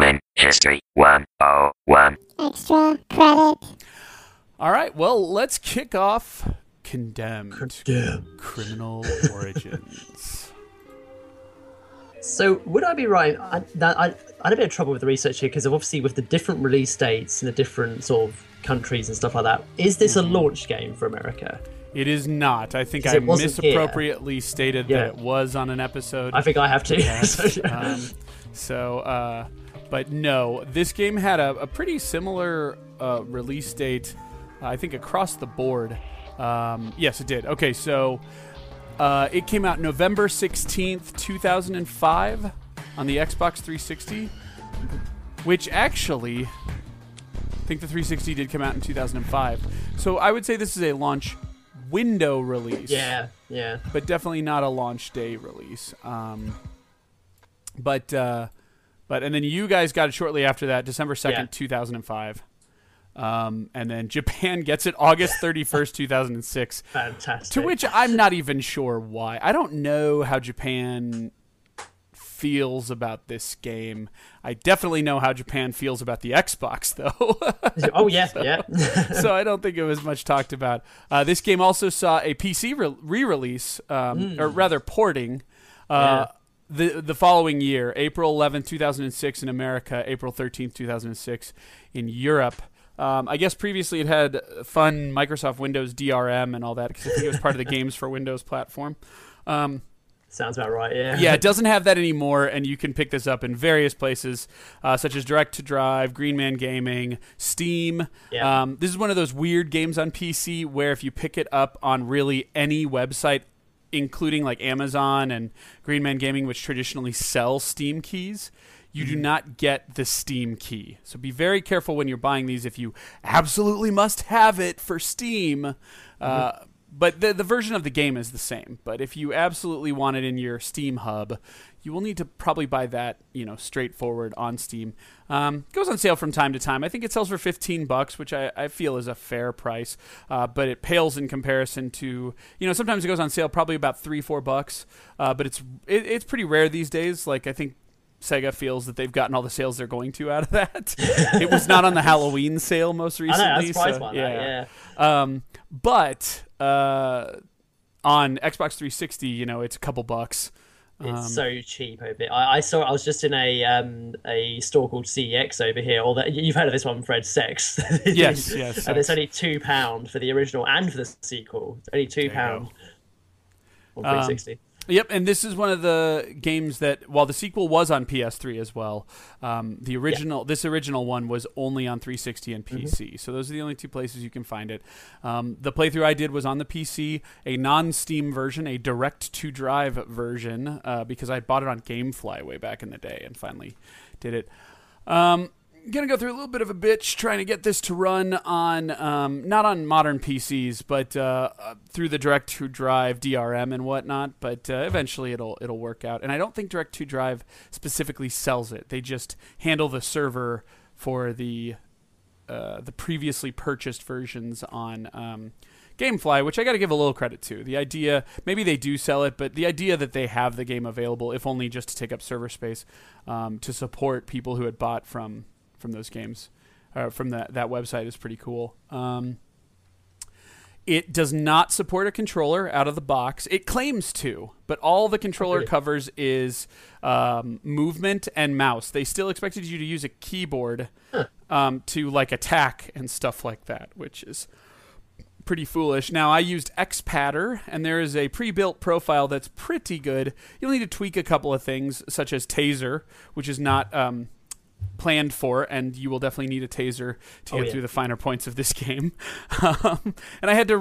Gaming History 101. Extra credit. All right, well, let's kick off Condemned: Criminal Origins. So, would I be right? I had a bit of trouble with the research here because obviously with the different release dates and the different sort of countries and stuff like that, is this a launch game for America? It is not. I think I misappropriately stated that it was on an episode. I think I have to. Yes. But no, this game had a pretty similar release date, I think, across the board. Yes, it did. Okay, so it came out November 16th, 2005 on the Xbox 360, which actually... I think the 360 did come out in 2005. So I would say this is a launch window release. Yeah, yeah. But definitely not a launch day release. And then you guys got it shortly after that, December 2nd, 2005. And then Japan gets it August 31st, 2006. Fantastic. To which I'm not even sure why. I don't know how Japan feels about this game. I definitely know how Japan feels about the Xbox, though. Oh, yeah, yeah. So I don't think it was much talked about. This game also saw a PC re-release, or rather porting, the following year, April 11th, 2006 in America, April 13th, 2006 in Europe. I guess previously it had fun Microsoft Windows DRM and all that, because I think it was part of the Games for Windows platform. Sounds about right, yeah. Yeah, it doesn't have that anymore, and you can pick this up in various places, such as Direct2Drive, Green Man Gaming, Steam. Yeah. This is one of those weird games on PC where if you pick it up on really any website, including like Amazon and Green Man Gaming, which traditionally sell Steam keys, you do not get the Steam key. So be very careful when you're buying these if you absolutely must have it for Steam. But the version of the game is the same. But if you absolutely want it in your Steam hub, you will need to probably buy that, straightforward on Steam. Goes on sale from time to time. I think it sells for $15, which I feel is a fair price. But it pales in comparison to, sometimes it goes on sale probably about $3-4. But it's pretty rare these days. Like I think Sega feels that they've gotten all the sales they're going to out of that. It was not on the Halloween sale most recently. I know, that's surprised by that, yeah. On Xbox 360, it's a couple bucks. It's so cheap over here. I was just in a store called CEX over here. All that you've heard of this one, Fred, CEX. Yes, yes. And it's only £2 for the original and for the sequel. It's only £2 on 360. Yep, and this is one of the games that, while the sequel was on PS3 as well, the original, this original one was only on 360 and PC. So those are the only two places you can find it. The playthrough I did was on the PC, a non-Steam version, a Direct2Drive version, because I bought it on GameFly way back in the day and finally did it. Gonna go through a little bit of a bitch trying to get this to run on not on modern PCs, but through the Direct2Drive DRM and whatnot. But eventually it'll work out. And I don't think Direct2Drive specifically sells it. They just handle the server for the previously purchased versions on GameFly, which I got to give a little credit to. The idea, maybe they do sell it, but the idea that they have the game available, if only just to take up server space, to support people who had bought from those games, from that website, is pretty cool. It does not support a controller out of the box. It claims to, but all the controller covers is movement and mouse. They still expected you to use a keyboard to like attack and stuff like that, which is pretty foolish. Now, I used Xpadder, and there is a pre-built profile that's pretty good. You'll need to tweak a couple of things, such as Taser, which is not... planned for, and you will definitely need a taser to get through the finer points of this game. And I had to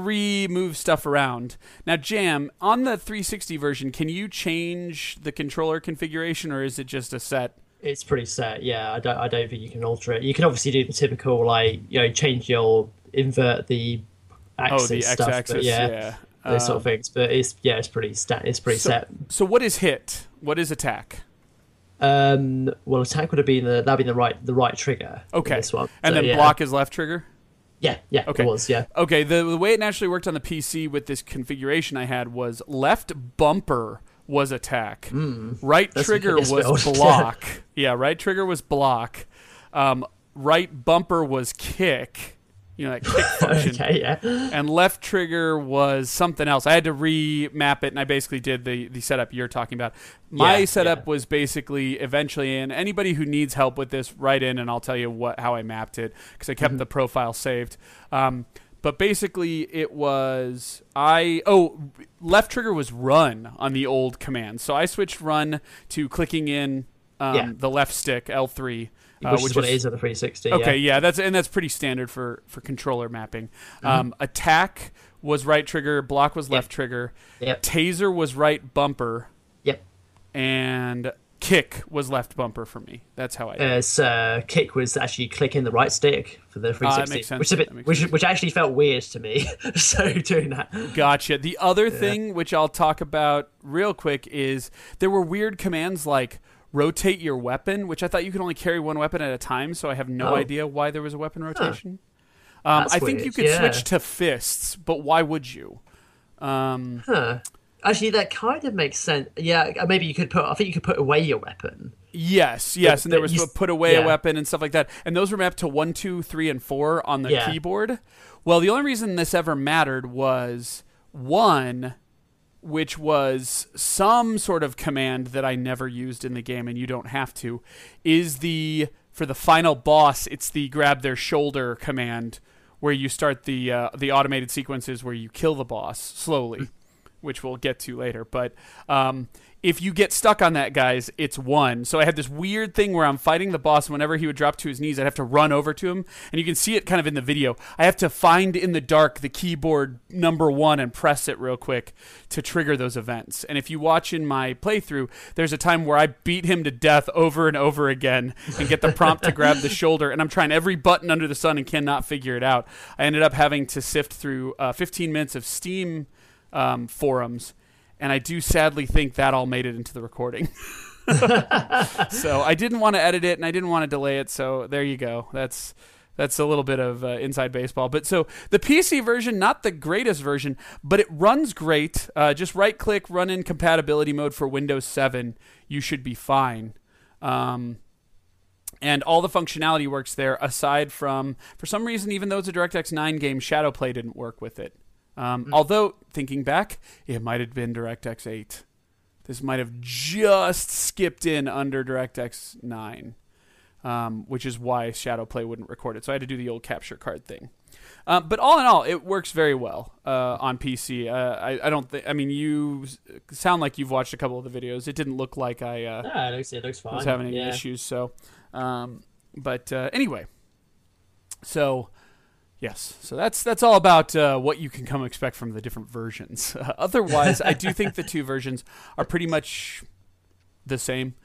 move stuff around. Now, Jam, on the 360 version, can you change the controller configuration, or is it just a set? It's pretty set, yeah. I don't think you can alter it. You can obviously do the typical, change your invert the axis stuff. X-axis, but those sort of things. But it's pretty set. So what is hit? What is attack? Well, attack would have been the right trigger. Okay. This one. And then block is left trigger? Yeah, yeah. Okay. It was, yeah. Okay, the way it naturally worked on the PC with this configuration I had was left bumper was attack. Right trigger was block. Yeah, right trigger was block. Right bumper was kick. You know, that kick function. Okay, yeah. And left trigger was something else. I had to remap it, and I basically did the setup you're talking about. My setup was basically eventually, and anybody who needs help with this, write in, and I'll tell you how I mapped it, because I kept the profile saved. But basically, it was left trigger was run on the old command. So I switched run to clicking in the left stick, L3. Which is what it is on the 360. Okay, yeah, that's pretty standard for controller mapping. Attack was right trigger, block was left trigger, taser was right bumper, and kick was left bumper for me. That's how I did it. Kick was actually clicking the right stick for the 360, which actually felt weird to me, so doing that. Gotcha. The other thing, which I'll talk about real quick, is there were weird commands like, rotate your weapon, which I thought you could only carry one weapon at a time, so I have no idea why there was a weapon rotation. I think you could switch to fists, but why would you? Actually, that kind of makes sense. Yeah, maybe you could put away your weapon. Yes, and there was put away a weapon and stuff like that. And those were mapped to 1, 2, 3, and 4 on the keyboard. Well, the only reason this ever mattered was, one, which was some sort of command that I never used in the game, and you don't have to, is for the final boss, it's the grab their shoulder command, where you start the automated sequences where you kill the boss slowly, which we'll get to later. But if you get stuck on that, guys, it's one. So I had this weird thing where I'm fighting the boss, and whenever he would drop to his knees, I'd have to run over to him. And you can see it kind of in the video. I have to find in the dark the keyboard number 1 and press it real quick to trigger those events. And if you watch in my playthrough, there's a time where I beat him to death over and over again and get the prompt to grab the shoulder. And I'm trying every button under the sun and cannot figure it out. I ended up having to sift through 15 minutes of Steam forums. And I do sadly think that all made it into the recording. So I didn't want to edit it, and I didn't want to delay it. So there you go. That's a little bit of inside baseball. But so the PC version, not the greatest version, but it runs great. Just right-click, run in compatibility mode for Windows 7. You should be fine. And all the functionality works there, aside from, for some reason, even though it's a DirectX 9 game, Shadowplay didn't work with it. Although, thinking back, it might have been DirectX 8. This might have just skipped in under DirectX 9, which is why Shadowplay wouldn't record it. So I had to do the old capture card thing. But all in all, it works very well on PC. I don't think. I mean, you sound like you've watched a couple of the videos. It didn't look like I it looks fine. Was having any issues. So, but anyway, so. Yes, so that's all about what you can come expect from the different versions. Otherwise, I do think the two versions are pretty much the same.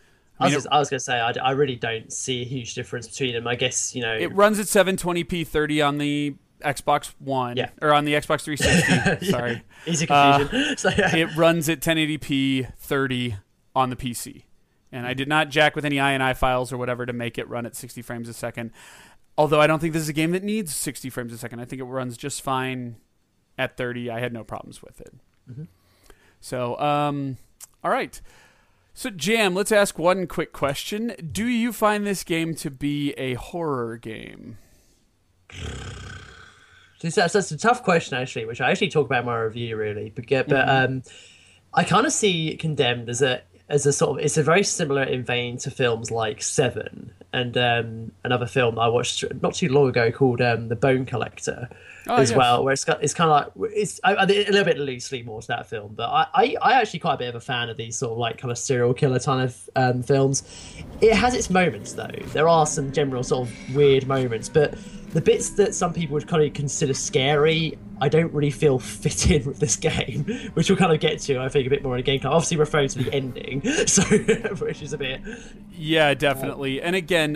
I was going to say, I really don't see a huge difference between them. I guess, you know... It runs at 720p 30 on the Xbox One, or on the Xbox 360, sorry. Easy confusion. It runs at 1080p 30 on the PC. And I did not jack with any INI files or whatever to make it run at 60 frames a second. Although I don't think this is a game that needs 60 frames a second. I think it runs just fine at 30. I had no problems with it. Mm-hmm. So, all right. So, Jam, let's ask one quick question. Do you find this game to be a horror game? That's a tough question, actually, which I actually talk about in my review, really. But I kind of see Condemned as a sort of, it's a very similar in vein to films like Seven and another film I watched not too long ago called The Bone Collector well, where it's kind of like, it's a little bit loosely more to that film, but I actually quite a bit of a fan of these sort of like kind of serial killer kind of films. It has its moments though. There are some general sort of weird moments, but the bits that some people would kind of consider scary, I don't really feel fit in with this game, which we'll kind of get to, I think, a bit more in a game. Obviously referring to the ending, so which is a bit... Yeah, definitely. And again,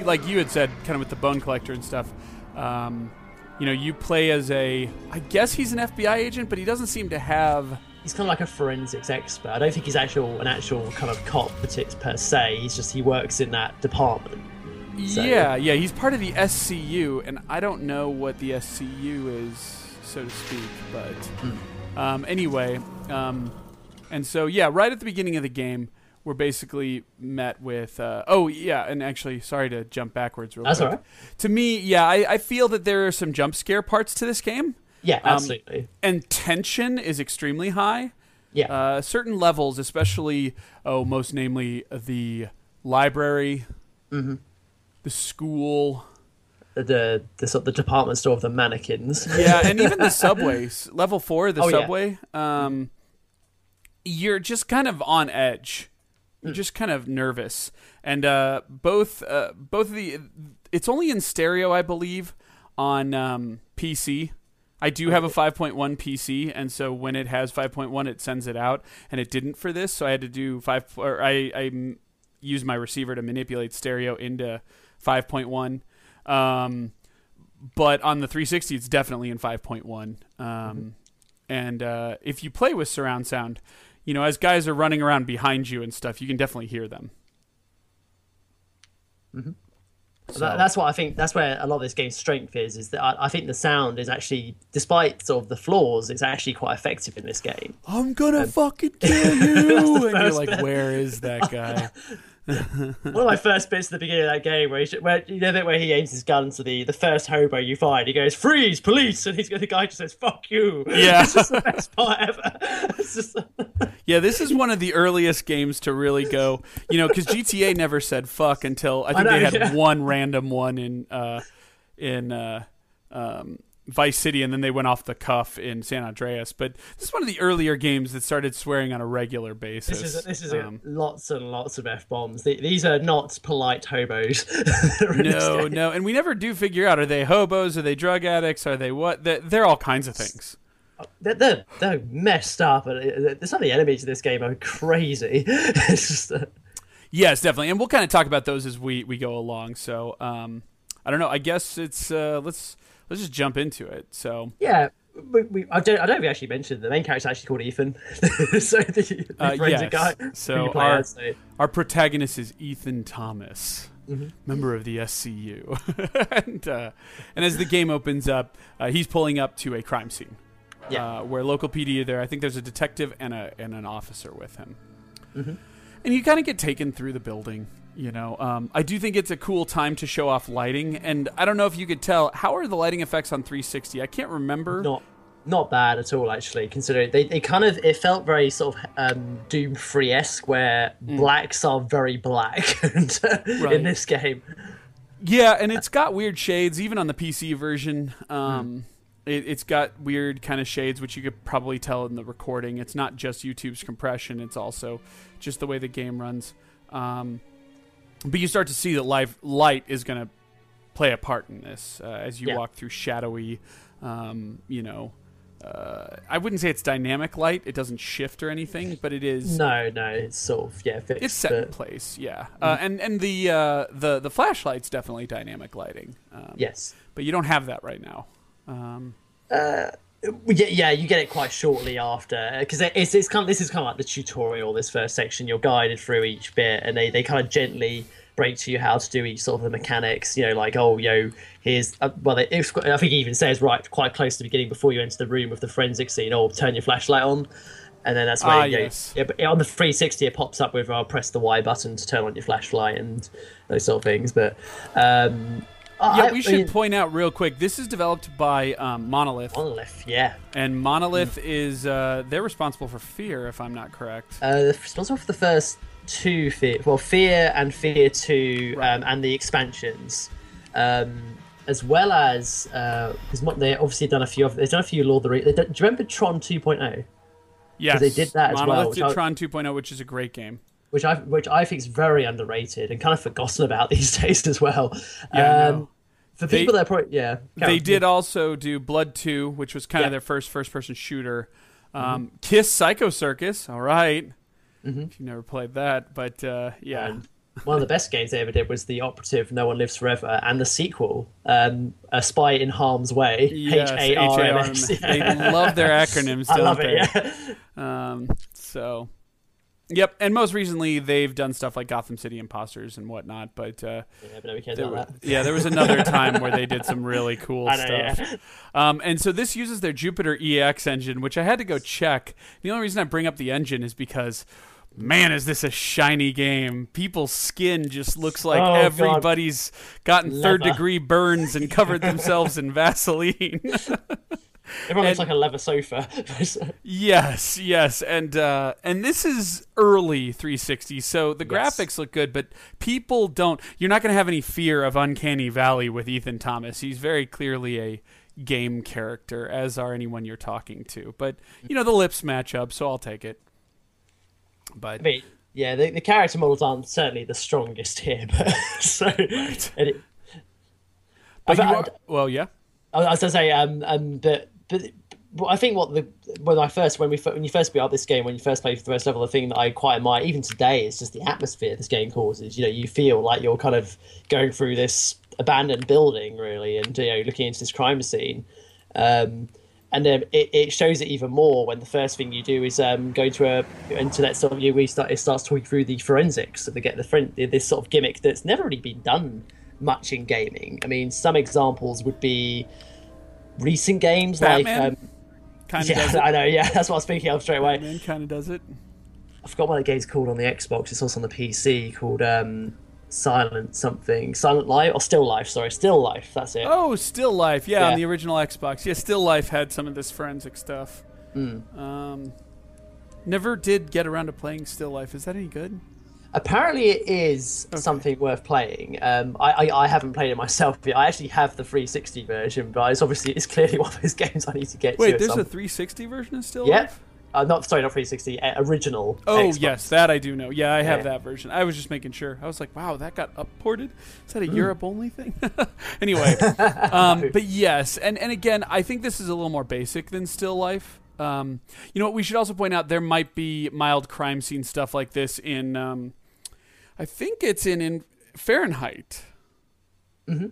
like you had said, kind of with the Bone Collector and stuff, you know, you play as I guess he's an FBI agent, but he doesn't seem to have... He's kind of like a forensics expert. I don't think he's an actual kind of cop per se. He's just, he works in that department. So. Yeah, he's part of the SCU, and I don't know what the SCU is, so to speak, but anyway, And so, yeah, right at the beginning of the game, we're basically met with... and actually, sorry to jump backwards real quick. That's all right. To me, yeah, I feel that there are some jump scare parts to this game. Yeah, absolutely. And tension is extremely high. Yeah. Certain levels, especially, most namely, the library, mm-hmm. the school... The department store of the mannequins. Yeah, and even the subways. Level 4, the subway. Yeah. You're just kind of on edge. You're just kind of nervous. And both of the... It's only in stereo, I believe, on PC. I do have a 5.1 PC, and so when it has 5.1, it sends it out, and it didn't for this, so I had to do I used my receiver to manipulate stereo into 5.1. But on the 360, it's definitely in 5.1. Mm-hmm. And if you play with surround sound, you know, as guys are running around behind you and stuff, you can definitely hear them. Mm-hmm. So. That's what I think. That's where a lot of this game's strength is that I think the sound is actually, despite sort of the flaws, it's actually quite effective in this game. I'm gonna fucking kill you, and you're like, where is that guy? One of my first bits at the beginning of that game where he aims his gun to the first hobo you find, he goes, "Freeze, police!" and the guy just says, "Fuck you." Yeah. It's just the best part ever. It's just... Yeah, this is one of the earliest games to really go, you know, because GTA never said fuck until I think they had one random one in Vice City, and then they went off the cuff in San Andreas. But this is one of the earlier games that started swearing on a regular basis. This is lots and lots of F-bombs. These are not polite hobos. No. And we never do figure out, are they hobos? Are they drug addicts? Are they what? They're all kinds of things. They're messed up. Some of the enemies in this game are crazy. It's just... Yes, definitely. And we'll kind of talk about those as we go along. So, I don't know. I guess it's... Let's just jump into it. So yeah, I don't think we actually mentioned the main character's actually called Ethan. So the Ranger guy. So our protagonist is Ethan Thomas, mm-hmm. member of the SCU, and as the game opens up, he's pulling up to a crime scene, where local PD are there. I think there's a detective and an officer with him, mm-hmm. and you kind of get taken through the building. You know, I do think it's a cool time to show off lighting, and I don't know if you could tell, how are the lighting effects on 360? I can't remember. Not bad at all, actually. Considering it felt very sort of Doom 3-esque, where blacks are very black in this game. Yeah, and it's got weird shades, even on the PC version. It's got weird kind of shades, which you could probably tell in the recording. It's not just YouTube's compression; it's also just the way the game runs. But you start to see that light is going to play a part in this as you walk through shadowy, I wouldn't say it's dynamic light. It doesn't shift or anything, but it is. No, it's sort of, fixed. It's set in place, yeah. And the flashlight's definitely dynamic lighting. Yes. But you don't have that right now. You get it quite shortly after, because it's kind of, this is kind of like the tutorial, this first section. You're guided through each bit, and they kind of gently break to you how to do each sort of the mechanics, you know, like, here's... I think he even says, right, quite close to the beginning, before you enter the room with the forensic scene, turn your flashlight on, and then that's where but on the 360, it pops up with, press the Y button to turn on your flashlight, and those sort of things, but... we should point out real quick, this is developed by Monolith. Monolith, yeah. And Monolith is, they're responsible for Fear, if I'm not correct. They're responsible for the first two Fear. Well, Fear and Fear 2, right. And the expansions. As well as, because they've obviously done a few Lord of the Rings. Do you remember Tron 2.0? Yes. They did that as well. Monolith did Tron 2.0, which is a great game. Which I think is very underrated and kind of forgotten about these days as well. Yeah, for people that probably they did also do Blood 2, which was kind of their first-person shooter. Mm-hmm. Kiss Psycho Circus, all right. Mm-hmm. If you've never played that, but one of the best games they ever did was the operative No One Lives Forever, and the sequel, A Spy in Harm's Way. Yes, H-A-R-M-S. They love their acronyms, don't they? I love it, yeah. Yep, and most recently they've done stuff like Gotham City Impostors and whatnot. But yeah, we can't tell that. Yeah, there was another time where they did some really cool stuff. Yeah. And so this uses their Jupiter EX engine, which I had to go check. The only reason I bring up the engine is because, man, is this a shiny game. People's skin just looks like everybody's gotten third-degree burns and covered themselves in Vaseline. Everyone looks like a leather sofa. Yes, yes. And this is early 360, so the graphics look good, but people don't... You're not going to have any fear of Uncanny Valley with Ethan Thomas. He's very clearly a game character, as are anyone you're talking to. But, you know, the lips match up, so I'll take it. But... I mean, yeah, the character models aren't certainly the strongest here, but... so... Right. I was going to say, But I think when you first play the first level, the thing that I quite admire even today is just the atmosphere this game causes. You know, you feel like you're kind of going through this abandoned building, really, and you know, looking into this crime scene. And then it shows it even more when the first thing you do is go to a internet sort of view where it starts talking through the forensics of this sort of gimmick that's never really been done much in gaming. I mean, some examples would be recent games Batman, like does it. I know, yeah, that's what I was thinking of straight away. Batman kind of does it. I forgot what the game's called on the Xbox. It's also on the PC called Still Life. That's it. Oh, Still Life. Yeah, on the original Xbox. Yeah, Still Life had some of this forensic stuff. Never did get around to playing Still Life. Is that any good? Apparently it is something worth playing. I haven't played it myself yet. I actually have the 360 version, but it's clearly one of those games I need to get to. Wait, there's a 360 version of Still Life? Not 360, original. Oh, Xbox. Yes, that I do know. Yeah, I have that version. I was just making sure. I was like, wow, that got upported? Is that a Europe-only thing? Anyway, but yes, and again, I think this is a little more basic than Still Life. You know what, we should also point out there might be mild crime scene stuff like this in... I think it's in Fahrenheit. Mm-hmm.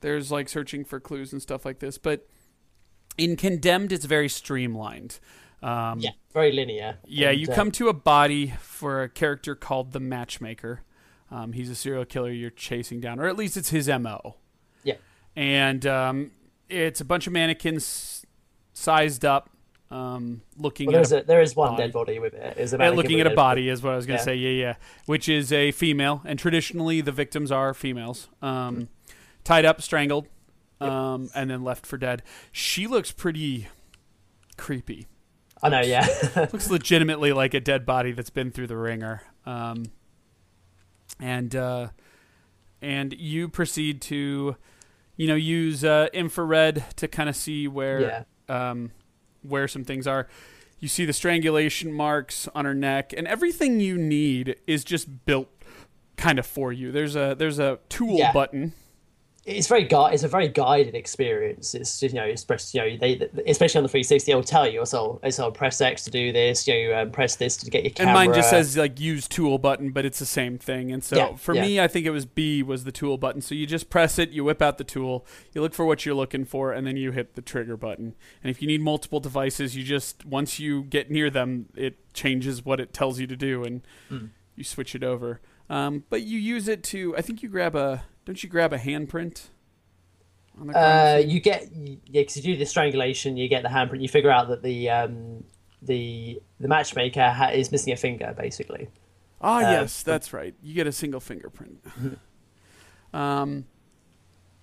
There's like searching for clues and stuff like this, but in Condemned, it's very streamlined. Very linear. Yeah, and, you come to a body for a character called The Matchmaker. He's a serial killer you're chasing down, or at least it's his MO. Yeah. And it's a bunch of mannequins sized up. Looking there is one dead body with it. Looking at a body is what I was going to say. Yeah, which is a female, and traditionally the victims are females, tied up, strangled, and then left for dead. She looks pretty creepy. I know, yeah. Looks legitimately like a dead body that's been through the ringer. And you proceed to, you know, use infrared to kind of see where. Yeah. Where some things are. You see the strangulation marks on her neck, and everything you need is just built kind of for you. There's a tool button. It's a very guided experience. It's especially on the 360, it'll tell you, so press X to do this, press this to get your camera. And mine just says like use tool button, but it's the same thing. And so me, I think it was B was the tool button. So you just press it, you whip out the tool, you look for what you're looking for, and then you hit the trigger button. And if you need multiple devices, you just, once you get near them, it changes what it tells you to do, and you switch it over. But you use it to, I think you grab a... Don't you grab a handprint? On the because you do the strangulation, you get the handprint. You figure out that the matchmaker is missing a finger, basically. Ah, yes, that's right. You get a single fingerprint. Mm-hmm.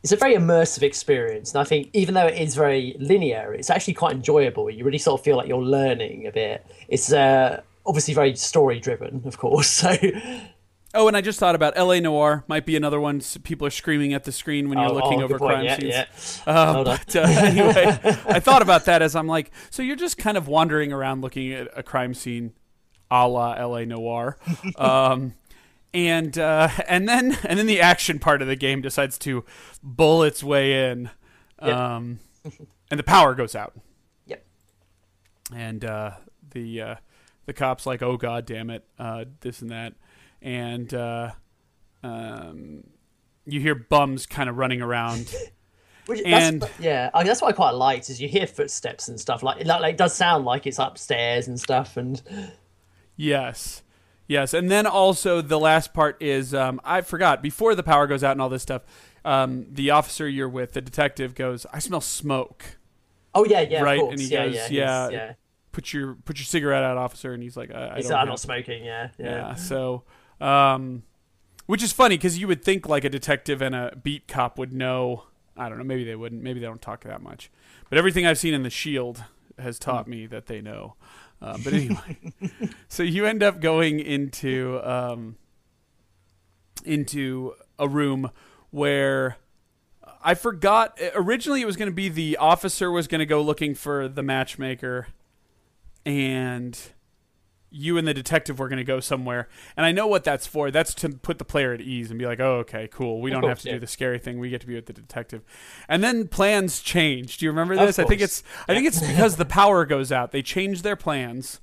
It's a very immersive experience, and I think even though it is very linear, it's actually quite enjoyable. You really sort of feel like you're learning a bit. It's obviously very story driven, of course. So. Oh, and I just thought about LA Noire might be another one. People are screaming at the screen when you're looking over crime scenes. Yeah. Anyway, I thought about that as I'm like, so you're just kind of wandering around looking at a crime scene a la LA Noire. And then the action part of the game decides to bull its way in. And the power goes out. Yep. And the cop's like, oh, God damn it, this and that. And you hear bums kind of running around. That's what I quite liked is you hear footsteps and stuff. Like it does sound like it's upstairs and stuff. And yes, Yes, and then also the last part is, I forgot, before the power goes out and all this stuff, the officer you're with, the detective, goes, "I smell smoke." Oh, yeah, yeah, right? Of course. And he goes, yeah. Put your cigarette out, officer. And he's like, I'm not smoking, yeah. So, which is funny, because you would think like a detective and a beat cop would know. I don't know, maybe they wouldn't. Maybe they don't talk that much. But everything I've seen in The Shield has taught me that they know. But anyway, so you end up going into a room where I forgot. Originally, it was going to be the officer was going to go looking for the matchmaker, and you and the detective were going to go somewhere. And I know what that's for. That's to put the player at ease and be like, "Oh, okay, cool. We don't have to do the scary thing. We get to be with the detective." And then plans change. Do you remember this? I think it's because the power goes out. They change their plans,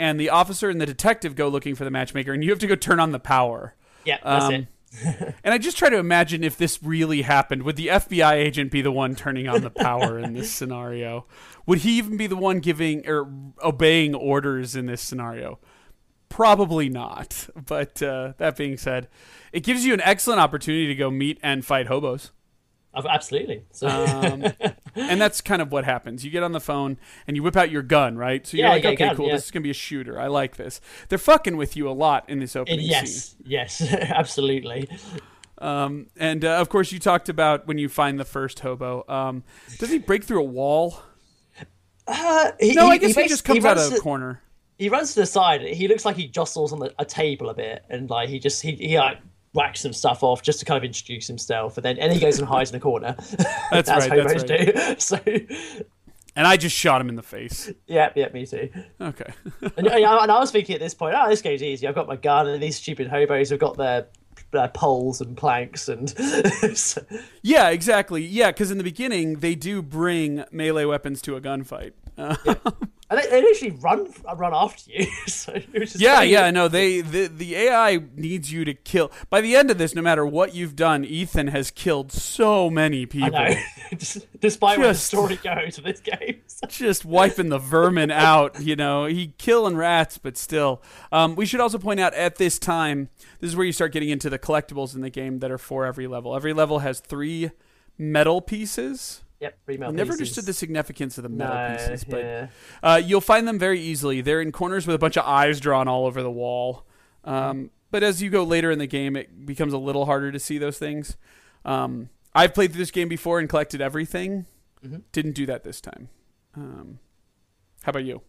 and the officer and the detective go looking for the matchmaker, and you have to go turn on the power. Yeah, that's it. And I just try to imagine if this really happened. Would the FBI agent be the one turning on the power in this scenario? Would he even be the one giving or obeying orders in this scenario? Probably not. But that being said, it gives you an excellent opportunity to go meet and fight hobos. Absolutely. So. And that's kind of what happens. You get on the phone and you whip out your gun, right? So you're cool, this is going to be a shooter. I like this. They're fucking with you a lot in this opening scene. Yes, absolutely. And, of course, you talked about when you find the first hobo. Does he break through a wall? I guess he just comes out of a corner. He runs to the side. He looks like he jostles on a table a bit, and like he whacks some stuff off just to kind of introduce himself, and then he goes and hides in the corner. That's right. So, and I just shot him in the face. Yeah, me too. Okay. and I was thinking at this point, this game's easy. I've got my gun, and these stupid hobos have got their poles and planks and. So. Yeah, exactly. Yeah, because in the beginning they do bring melee weapons to a gunfight. Yeah. And they literally run after you. So no. The AI needs you to kill. By the end of this, no matter what you've done, Ethan has killed so many people. I know. Despite where the story goes in this game, just wiping the vermin out. You know, he killing rats, but still. We should also point out at this time, this is where you start getting into the collectibles in the game that are for every level. Every level has 3 metal pieces. Yep, I never understood the significance of the metal pieces, but you'll find them very easily. They're in corners with a bunch of eyes drawn all over the wall. But as you go later in the game, it becomes a little harder to see those things. I've played through this game before and collected everything. Didn't do that this time. How about you?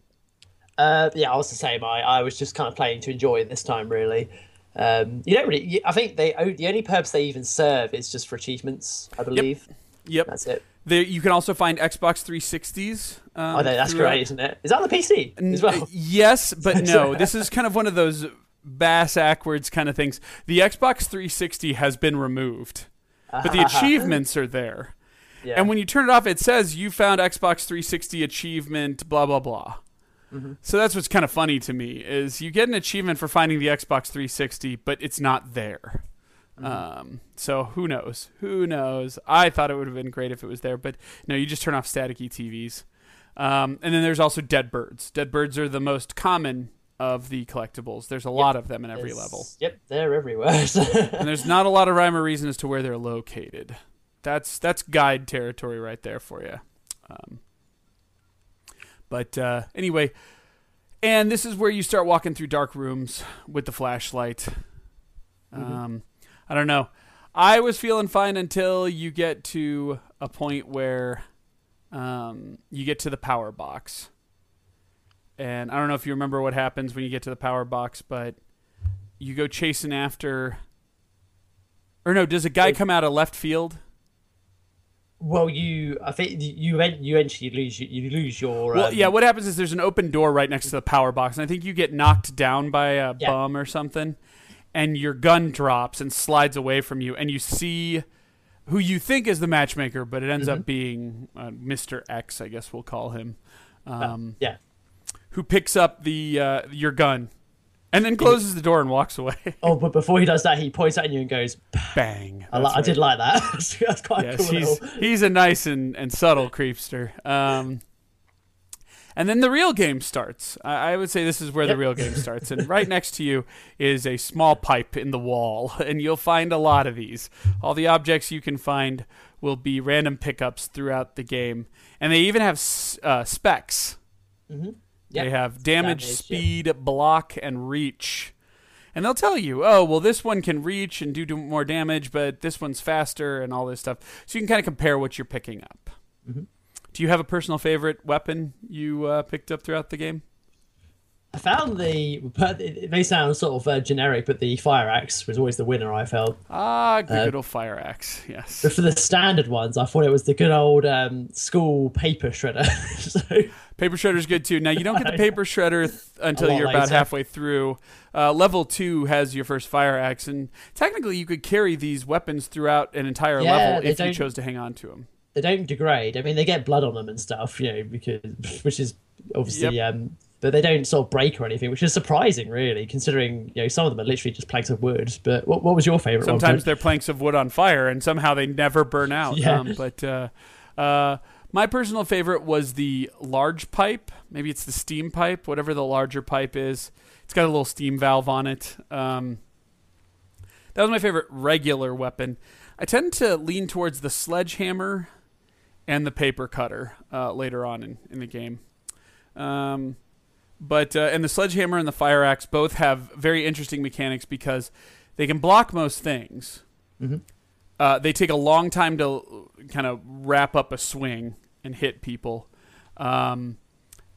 I was the same. I was just kind of playing to enjoy it this time, really. You don't really. I think the only purpose they even serve is just for achievements, I believe. Yep. That's it. There, you can also find Xbox 360s. That's great, isn't it? Is that on the PC as well? Yes, but no. This is kind of one of those bass-ackwards kind of things. The Xbox 360 has been removed, but the achievements are there. Yeah. And when you turn it off, it says you found Xbox 360 achievement, blah, blah, blah. So that's what's kind of funny to me, is you get an achievement for finding the Xbox 360, but it's not there. So who knows? I thought it would have been great if it was there, but no, you just turn off staticky TVs. And then there's also dead birds. Dead birds are the most common of the collectibles. There's a lot of them in every level. Yep. They're everywhere. And there's not a lot of rhyme or reason as to where they're located. That's guide territory right there for you. But anyway, and this is where you start walking through dark rooms with the flashlight. I don't know. I was feeling fine until you get to a point where you get to the power box. And I don't know if you remember what happens when you get to the power box, but you go chasing after... Or no, does a guy come out of left field? Well, I think you eventually lose your... Well, what happens is there's an open door right next to the power box, and I think you get knocked down by a bum or something. And your gun drops and slides away from you, and you see who you think is the matchmaker, but it ends up being Mr. X, I guess we'll call him. Who picks up your gun and then closes the door and walks away. Oh, but before he does that, he points at you and goes, bang. I did like that. That's quite cool. He's a nice and subtle creepster. And then the real game starts. I would say this is where the real game starts. And right next to you is a small pipe in the wall, and you'll find a lot of these. All the objects you can find will be random pickups throughout the game. And they even have specs. Mm-hmm. Yep. They have damage, speed, block, and reach. And they'll tell you, oh, well, this one can reach and do more damage, but this one's faster and all this stuff. So you can kind of compare what you're picking up. Mm-hmm. Do you have a personal favorite weapon you picked up throughout the game? I found it may sound sort of generic, but the fire axe was always the winner, I felt. Ah, good old fire axe, yes. But for the standard ones, I thought it was the good old school paper shredder. Paper shredder's good too. Now, you don't get the paper shredder until you're about halfway through. Level 2 has your first fire axe, and technically you could carry these weapons throughout an entire level if you chose to hang on to them. They don't degrade. I mean, they get blood on them and stuff, you know, which is obviously... Yep. But they don't sort of break or anything, which is surprising, really, considering, you know, some of them are literally just planks of wood. But what was your favorite one? Sometimes they're planks of wood on fire, and somehow they never burn out. Yeah. My personal favorite was the large pipe. Maybe it's the steam pipe, whatever the larger pipe is. It's got a little steam valve on it. That was my favorite regular weapon. I tend to lean towards the sledgehammer and the paper cutter later on in the game. But the sledgehammer and the fire axe both have very interesting mechanics because they can block most things. Mm-hmm. They take a long time to kind of wrap up a swing and hit people. And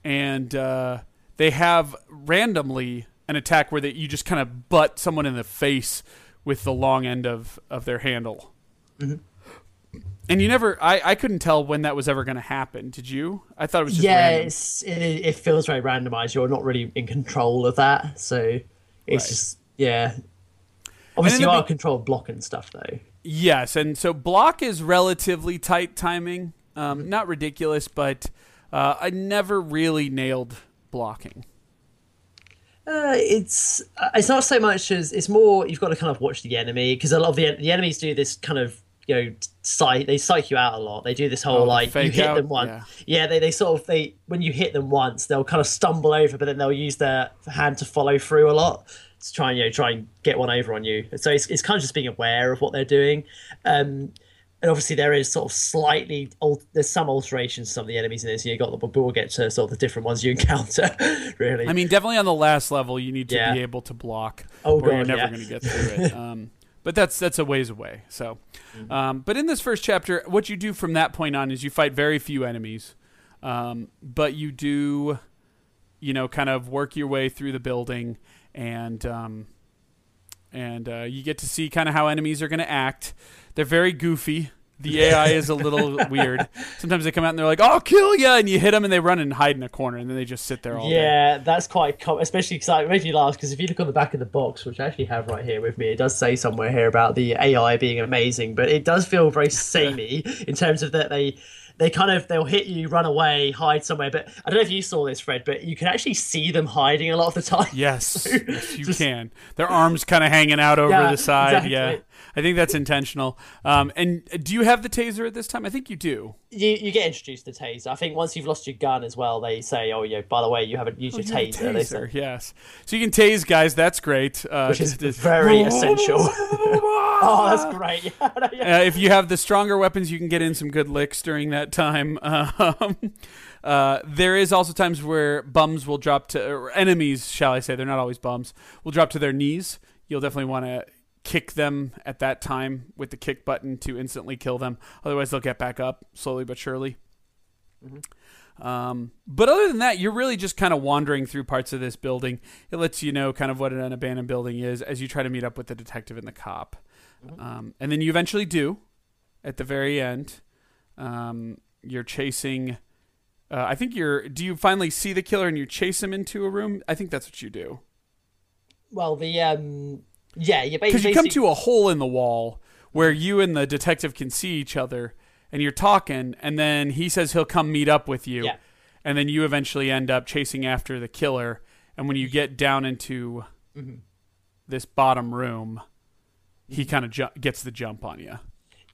they have randomly an attack where you just kind of butt someone in the face with the long end of their handle. Mm-hmm. And you never... I couldn't tell when that was ever going to happen. Did you? I thought it was just random. It feels very randomized. You're not really in control of that. So it's just... Yeah. Obviously, you are in control of block and stuff, though. Yes. And so block is relatively tight timing. Not ridiculous, but I never really nailed blocking. It's not so much as... It's more you've got to kind of watch the enemy. Because a lot of the enemies do this kind of... You know, they psych you out a lot. They do this whole you hit them once. Yeah, they when you hit them once, they'll kind of stumble over, but then they'll use their hand to follow through a lot to try and get one over on you. So it's kind of just being aware of what they're doing. And obviously there is sort of slightly there's some alterations to some of the enemies in this. But we'll get to sort of the different ones you encounter. Really, I mean, definitely on the last level, you need to be able to block, you're never going to get through it. But that's a ways away. So, but in this first chapter, what you do from that point on is you fight very few enemies, but you do, kind of work your way through the building, and you get to see kind of how enemies are going to act. They're very goofy. The AI is a little weird. Sometimes they come out and they're like, "I'll kill you," and you hit them, and they run and hide in a corner, and then they just sit there all day. Yeah, that's quite common, especially because it made me laugh. Because if you look on the back of the box, which I actually have right here with me, it does say somewhere here about the AI being amazing, but it does feel very samey in terms of that they'll hit you, run away, hide somewhere. But I don't know if you saw this, Fred, but you can actually see them hiding a lot of the time. Yes, can. Their arms kind of hanging out over the side. Exactly. Yeah, I think that's intentional. And do you have the taser at this time? I think you do. You get introduced to the taser. I think once you've lost your gun as well, they say, by the way, you haven't used your taser. Taser. They say. Yes. So you can tase guys. That's great. Which is very essential. Oh, that's great. If you have the stronger weapons, you can get in some good licks during that time. There is also times where bums will drop to, or enemies, shall I say, they're not always bums, will drop to their knees. You'll definitely want to kick them at that time with the kick button to instantly kill them. Otherwise, they'll get back up slowly but surely. Mm-hmm. But other than that, you're really just kind of wandering through parts of this building. It lets you know kind of what an abandoned building is as you try to meet up with the detective and the cop. Mm-hmm. And then you eventually do at the very end. You're chasing, I think do you finally see the killer and you chase him into a room? I think that's what you do. Well, you basically... Because you come to a hole in the wall where you and the detective can see each other and you're talking, and then he says he'll come meet up with you. Yeah. And then you eventually end up chasing after the killer. And when you get down into this bottom room, he kind of gets the jump on you.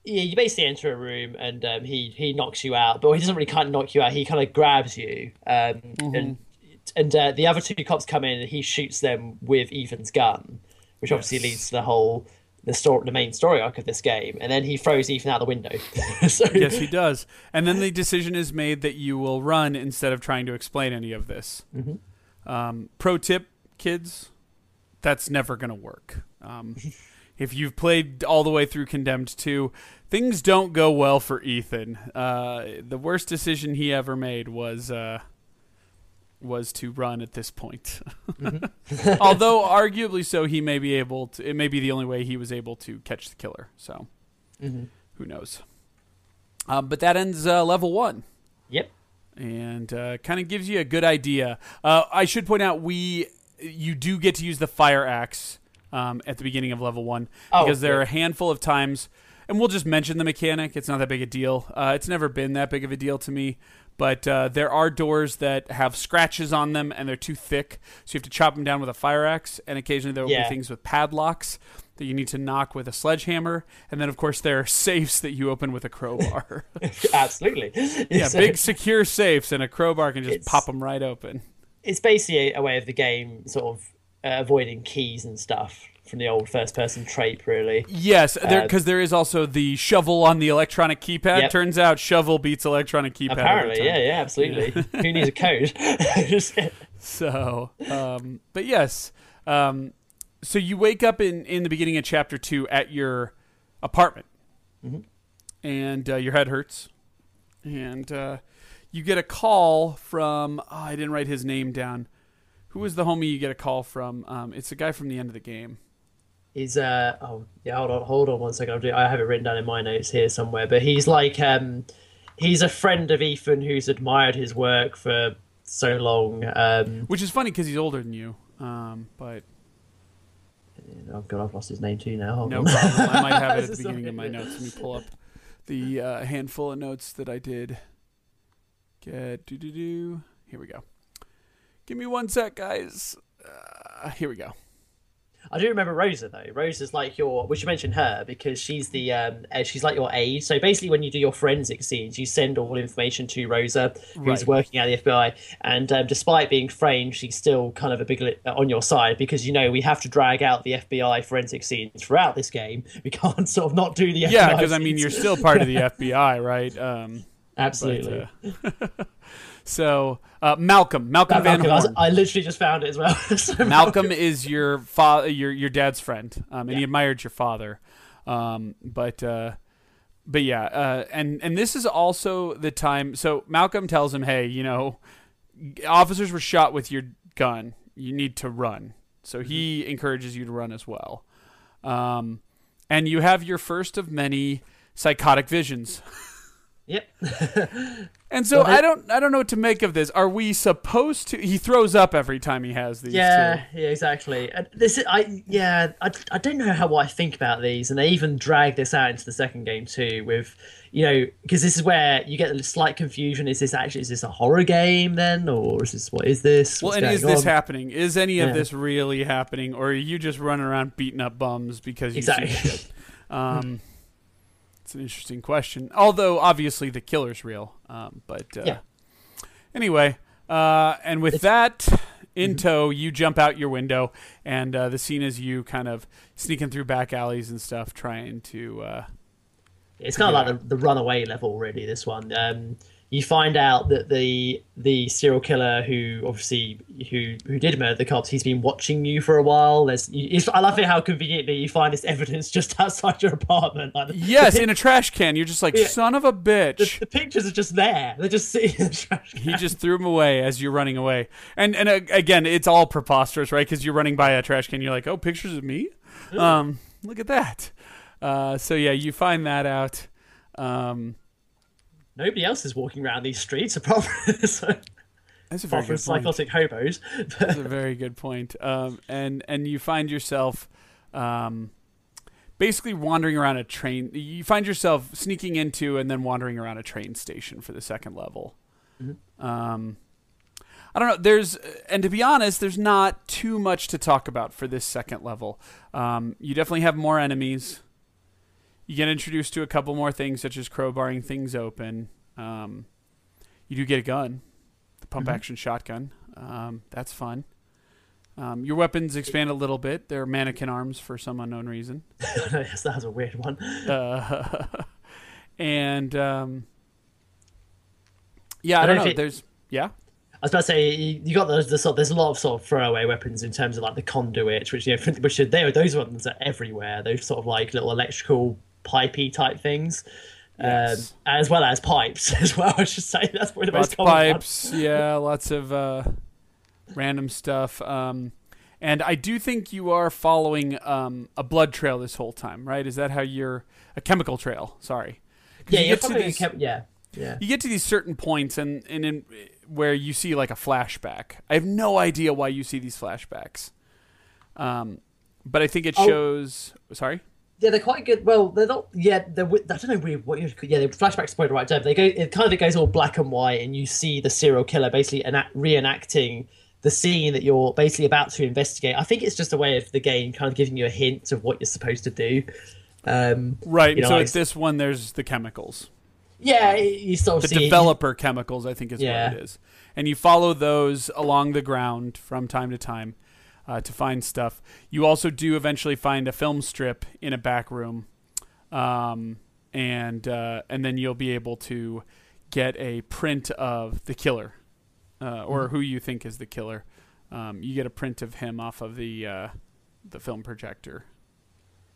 Yeah, you basically enter a room and he knocks you out, but he doesn't really kind of knock you out. He kind of grabs you, and the other two cops come in and he shoots them with Ethan's gun, which obviously leads to the whole the main story arc of this game. And then he throws Ethan out the window. So, yes, he does. And then the decision is made that you will run instead of trying to explain any of this. Mm-hmm. Pro tip, kids, that's never going to work. If you've played all the way through Condemned 2, things don't go well for Ethan. The worst decision he ever made was to run at this point. Mm-hmm. Although arguably so, he may be able to. It may be the only way he was able to catch the killer. So, who knows? But that ends level one. Yep. And kind of gives you a good idea. I should point out you do get to use the fire axe. At the beginning of level one, because there are a handful of times, and we'll just mention the mechanic. It's not that big a deal. It's never been that big of a deal to me, but there are doors that have scratches on them and they're too thick. So you have to chop them down with a fire axe. And occasionally there will be things with padlocks that you need to knock with a sledgehammer. And then of course there are safes that you open with a crowbar. Absolutely. Yeah. So big secure safes, and a crowbar can just pop them right open. It's basically a way of the game sort of avoiding keys and stuff from the old first-person trope, really. Yes, because there is also the shovel on the electronic keypad. Yep. Turns out shovel beats electronic keypad. Apparently, yeah, absolutely. Yeah. Who needs a code? So, but yes. So you wake up in the beginning of Chapter 2 at your apartment. Mm-hmm. And your head hurts. And you get a call from... Oh, I didn't write his name down. Who is the homie you get a call from? It's the guy from the end of the game. He's hold on one second. I have it written down in my notes here somewhere, but he's like, he's a friend of Ethan who's admired his work for so long. Which is funny because he's older than you. But oh god, I've lost his name too now. Hold on. No problem. I might have it at the beginning of my notes. Let me pull up the handful of notes that I did. Here we go. Give me one sec, guys. Here we go. I do remember Rosa, though. Rosa's like we should mention her because she's she's like your aide. So basically when you do your forensic scenes, you send all information to Rosa, who's working at the FBI. And despite being framed, she's still kind of a big on your side because, you know, we have to drag out the FBI forensic scenes throughout this game. We can't sort of not do the FBI Yeah, because, I mean, you're still part of the FBI, right? Absolutely. But, So Malcolm Van Horn. I literally just found it as well. So Malcolm is your father, your dad's friend, and he admired your father. But yeah, and this is also the time. So Malcolm tells him, "Hey, you know, officers were shot with your gun. You need to run." So he encourages you to run as well. And you have your first of many psychotic visions. Yep. And so I don't know what to make of this. Are we supposed to? He throws up every time he has these. Yeah, exactly. And this is, I don't know what I think about these, and they even drag this out into the second game too. With, you know, because this is where you get a slight confusion. Is this a horror game then, or is this what is this? Well, and is this happening? Is any of this really happening, or are you just running around beating up bums because you see shit? It's an interesting question. Although obviously the killer's real, anyway. And with that in tow, you jump out your window, and the scene is you kind of sneaking through back alleys and stuff, trying to. It's kind of like the runaway level, really. This one, you find out that the serial killer who did murder the cops, he's been watching you for a while. I love it how conveniently you find this evidence just outside your apartment. Like in a trash can. You're just like, son of a bitch. The pictures are just there. They're just sitting in the trash can. He just threw them away as you're running away. And again, it's all preposterous, right? Because you're running by a trash can. You're like, oh, pictures of me? Look at that. So yeah, you find that out. Nobody else is walking around these streets apart from psychotic hobos. That's a very good point. And you find yourself basically wandering around a train. You find yourself sneaking into and then wandering around a train station for the second level. Mm-hmm. I don't know. And to be honest, there's not too much to talk about for this second level. You definitely have more enemies. You get introduced to a couple more things, such as crowbarring things open. You do get a gun, the pump-action shotgun. That's fun. Your weapons expand a little bit. They're mannequin arms for some unknown reason. Yes, that was a weird one. Yeah, I don't know. I was about to say, you got those. There's a lot of sort of throwaway weapons in terms of like the conduits, those ones are everywhere. Those sort of like little electrical pipey type things, yes. As well as pipes as well. I should say that's probably the most common pipes. Yeah, lots of random stuff. And I do think you are following a blood trail this whole time, right? Is that how you're a chemical trail? Sorry. Yeah, you get to these, you get to these certain points and where you see like a flashback. I have no idea why you see these flashbacks, but I think it shows. Sorry. Yeah, they're quite good. Well, they're not. Yeah, they're. I don't know really what you. Yeah, the flashbacks is probably the right term. They go. It kind of goes all black and white, and you see the serial killer basically reenacting the scene that you're basically about to investigate. I think it's just a way of the game kind of giving you a hint of what you're supposed to do. Right. You know, so like, at this one, there's the chemicals. Yeah, you sort of the see developer it. Chemicals, I think, is what it is, and you follow those along the ground from time to time to find stuff. You also do eventually find a film strip in a back room, and then you'll be able to get a print of the killer or who you think is the killer. You get a print of him off of the film projector.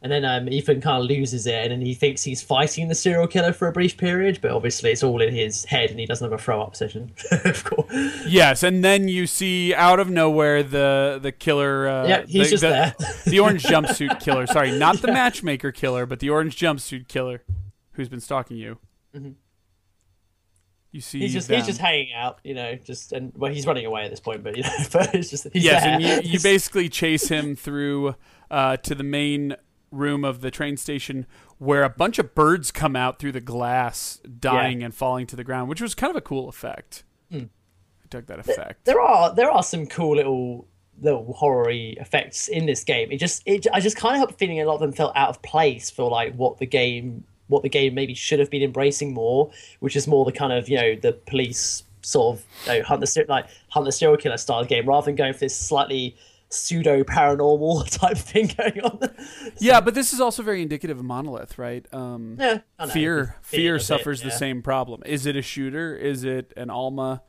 And then Ethan kind of loses it, and then he thinks he's fighting the serial killer for a brief period, but obviously it's all in his head, and he doesn't have a throw-up session. Of course. Yes, and then you see out of nowhere the killer. He's just there. The orange jumpsuit killer. Sorry, not the matchmaker killer, but the orange jumpsuit killer who's been stalking you. Mm-hmm. You see, he's just hanging out, you know. He's running away at this point, but you know, he's there. And you basically chase him through to the main room of the train station, where a bunch of birds come out through the glass, dying and falling to the ground, which was kind of a cool effect. I dug that effect. There are some cool little horror-y effects in this game. I just can't help feeling a lot of them felt out of place for like what the game maybe should have been embracing more, which is more the kind of, you know, the police sort of, you know, hunt the serial killer style game, rather than going for this slightly pseudo paranormal type thing going on. So, yeah, but this is also very indicative of Monolith, right? Fear suffers the same problem. Is it a shooter? Is it an Alma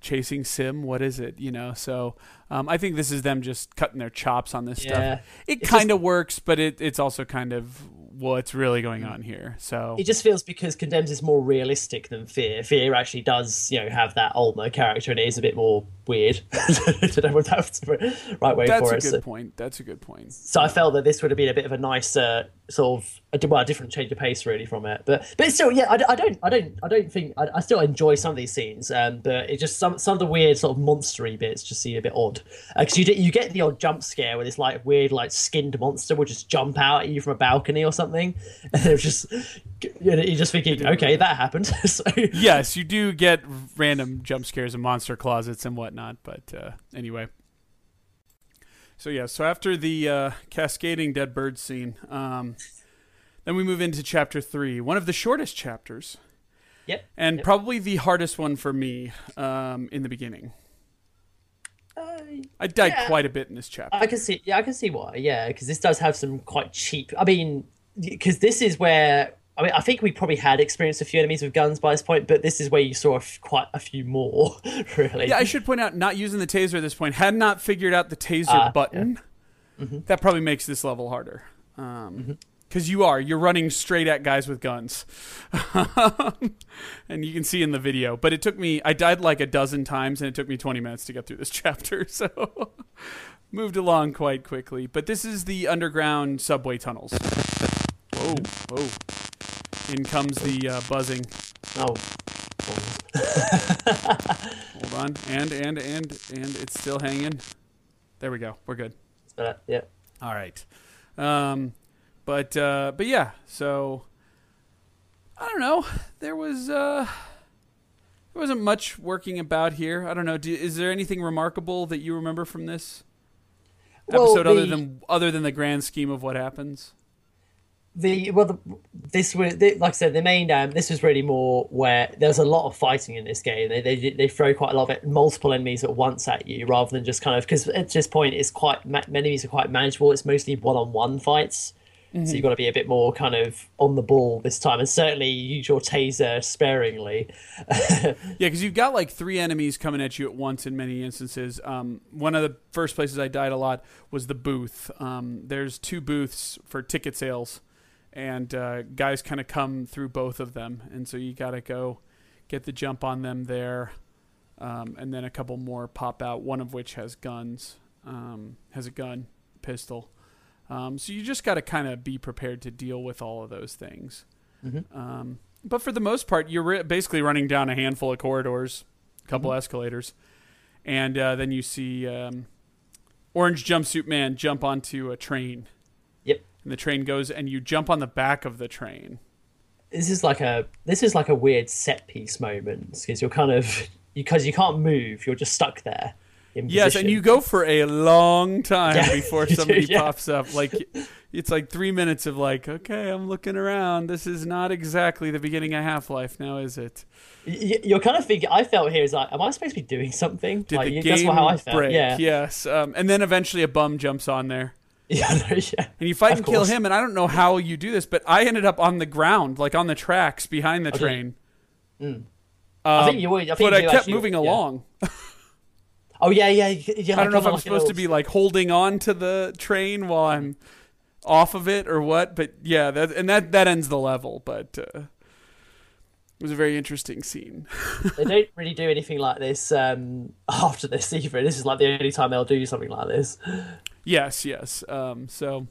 chasing sim? What is it? You know, so I think this is them just cutting their chops on this stuff. It kind of works, but it's also kind of what's really going on here. So it just feels, because Condemned is more realistic than Fear actually does, you know, have that Alma character, and it is a bit more weird. I don't know if that's the right way for us. That's a good point. So I felt that this would have been a bit of a nicer sort of a different change of pace really from it, but still, yeah, I still enjoy some of these scenes, but it just some of the weird sort of monstery bits just seem a bit odd, because you get the odd jump scare where this like weird like skinned monster will just jump out at you from a balcony or something, and it was just, you're just thinking, okay, that happened. So yes, you do get random jump scares in monster closets and whatnot, but anyway. So after the cascading dead bird scene, then we move into chapter 3, one of the shortest chapters. Yep. And probably the hardest one for me in the beginning. I died quite a bit in this chapter. I can see why. Yeah, because this does have some quite cheap. I mean, because this is where, I mean, I think we probably had experienced a few enemies with guns by this point, but this is where you saw quite a few more, really. Yeah, I should point out, not using the taser at this point, had not figured out the taser button. Yeah. Mm-hmm. That probably makes this level harder. Because you're running straight at guys with guns. And you can see in the video. But it took me, I died like a dozen times, and it took me 20 minutes to get through this chapter. So moved along quite quickly. But this is the underground subway tunnels. Whoa. In comes the buzzing. Oh. Hold on. And it's still hanging. There we go. We're good. Yeah. All right. But yeah, so I don't know. There wasn't much working about here. I don't know. Is there anything remarkable that you remember from this episode, other than the grand scheme of what happens? The this was, like I said, the main this was really more where there's a lot of fighting in this game. They throw quite a lot of multiple enemies at once at you, rather than just kind of, because at this point it's quite, enemies are quite manageable. It's mostly one-on-one fights. Mm-hmm. So you've got to be a bit more kind of on the ball this time, and certainly use your taser sparingly. Yeah, because you've got like three enemies coming at you at once in many instances. One of the first places I died a lot was the booth. There's two booths for ticket sales, and guys kind of come through both of them, and so you got to go get the jump on them there. And then a couple more pop out, one of which has guns, has a gun, pistol. So you just got to kind of be prepared to deal with all of those things. Mm-hmm. But for the most part, you're basically running down a handful of corridors, a couple mm-hmm. escalators, and then you see Orange Jumpsuit Man jump onto a train. Yep. And the train goes, and you jump on the back of the train. This is like a weird set piece moment, because you're kind of because you can't move, you're just stuck there. Yes, and you go for a long time before somebody pops up. Like it's like 3 minutes of like, okay, I'm looking around. This is not exactly the beginning of Half-Life now, is it? You're kind of thinking. I felt here is like, am I supposed to be doing something? Did the game that's how I felt. Break? Yeah. Yes, and then eventually a bum jumps on there. Yeah. And you fight and kill him. And I don't know how you do this, but I ended up on the ground, like on the tracks behind the train. Mm. I think you would. But I kept moving along. Oh, yeah. I don't know if I'm supposed to be like holding on to the train while I'm off of it or what, but yeah, that ends the level, but it was a very interesting scene. They don't really do anything like this after this either. This is like the only time they'll do something like this. Yes. So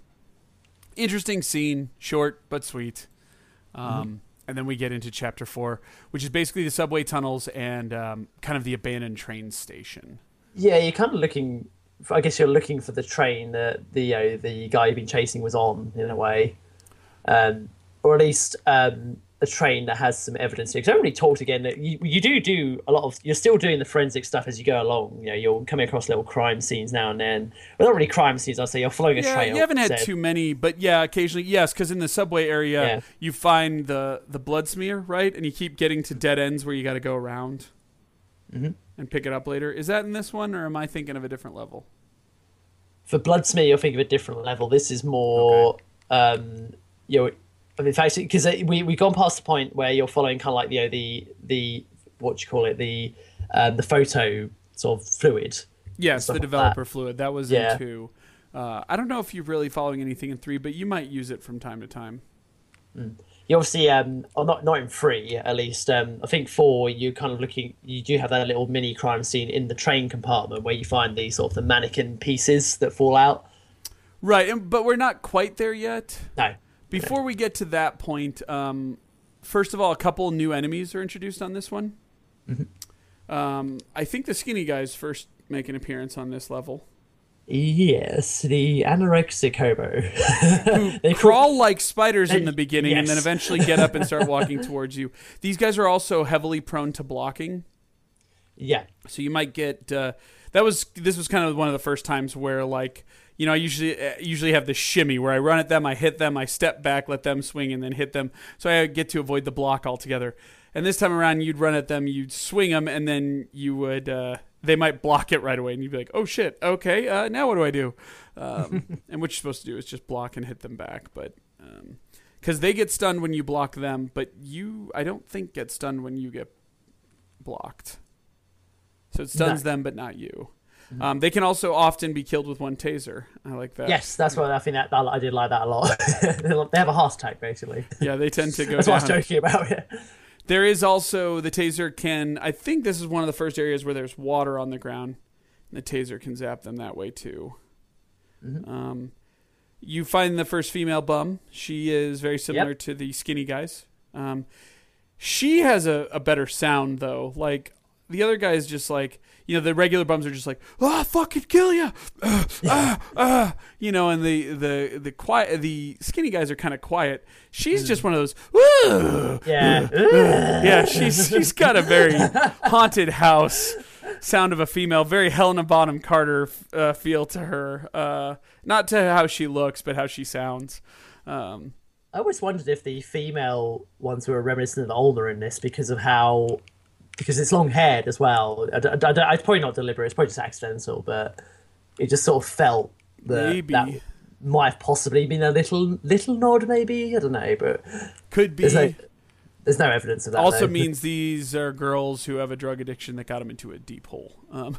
interesting scene, short but sweet. Mm-hmm. And then we get into Chapter 4, which is basically the subway tunnels and kind of the abandoned train station. Yeah, you're kind of looking. I guess you're looking for the train that the guy you've been chasing was on, in a way, or at least a train that has some evidence. Because I already talked again. You do a lot of. You're still doing the forensic stuff as you go along. You know, you're coming across little crime scenes now and then. Well, not really crime scenes. I'd say you're following a trail. Yeah, you haven't had too many, but yeah, occasionally, yes. Because in the subway area, you find the blood smear, right? And you keep getting to dead ends where you got to go around. Mm-hmm. And pick it up later. Is that in this one, or am I thinking of a different level? For blood smear, you're thinking of a different level. This is more, in fact, because we've gone past the point where you're following kind of like the the photo sort of fluid. Yes, the developer fluid. That was in 2. I don't know if you're really following anything in 3, but you might use it from time to time. Mm. You obviously, or not in 3 at least. I think 4, you kind of looking. You do have that little mini crime scene in the train compartment where you find the sort of the mannequin pieces that fall out. Right, but we're not quite there yet. No. Before we get to that point, first of all, a couple new enemies are introduced on this one. Mm-hmm. I think the skinny guys first make an appearance on this level. Yes, the anorexic hobo. They crawl like spiders in the beginning and then eventually get up and start walking towards you. These guys are also heavily prone to blocking. Yeah. So you might get... This was kind of one of the first times where, like, you know, I usually have the shimmy where I run at them, I hit them, I step back, let them swing, and then hit them. So I get to avoid the block altogether. And this time around, you'd run at them, you'd swing them, and then you would... they might block it right away, and you'd be like, oh, shit, okay, now what do I do? And what you're supposed to do is just block and hit them back. But because they get stunned when you block them, but you, I don't think, get stunned when you get blocked. So it stuns them, but not you. Mm-hmm. They can also often be killed with one taser. I like that. Yes, that's what I think that I did like that a lot. They have a heart attack, basically. Yeah, they tend to go that's down. What I was joking about, yeah. There is also the taser can... I think this is one of the first areas where there's water on the ground. And the taser can zap them that way too. Mm-hmm. You find the first female bum. She is very similar to the skinny guys. She has a better sound though. Like the other guy is just like... You know, the regular bums are just like, oh, fucking kill ya! You know, and the skinny guys are kind of quiet. She's just one of those, ooh! Yeah. Yeah, she's got a very haunted house sound of a female, very Helena Bonham Carter feel to her. Not to how she looks, but how she sounds. I always wondered if the female ones were reminiscent of Older in this because of how... Because it's long-haired as well. It's probably not deliberate. It's probably just accidental, but it just sort of felt that maybe that might have possibly been a little nod, maybe. I don't know, but... Could be. There's no evidence of that. Also though. Means these are girls who have a drug addiction that got them into a deep hole. But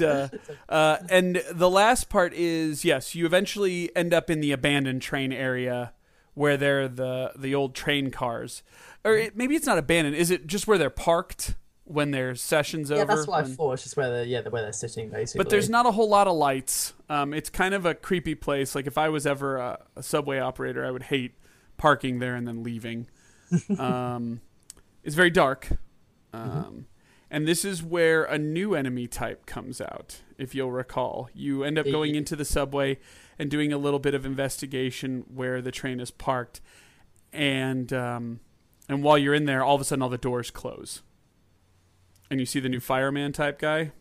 yeah. And the last part is, yes, you eventually end up in the abandoned train area where they're the old train cars. Or maybe it's not abandoned. Is it just where they're parked when their session's over? Yeah, that's what I thought. It's just where they're sitting, basically. But there's not a whole lot of lights. It's kind of a creepy place. Like if I was ever a subway operator, I would hate parking there and then leaving. It's very dark. And this is where a new enemy type comes out, if you'll recall. You end up going into the subway and doing a little bit of investigation where the train is parked. And while you're in there, all of a sudden all the doors close. And you see the new fireman type guy.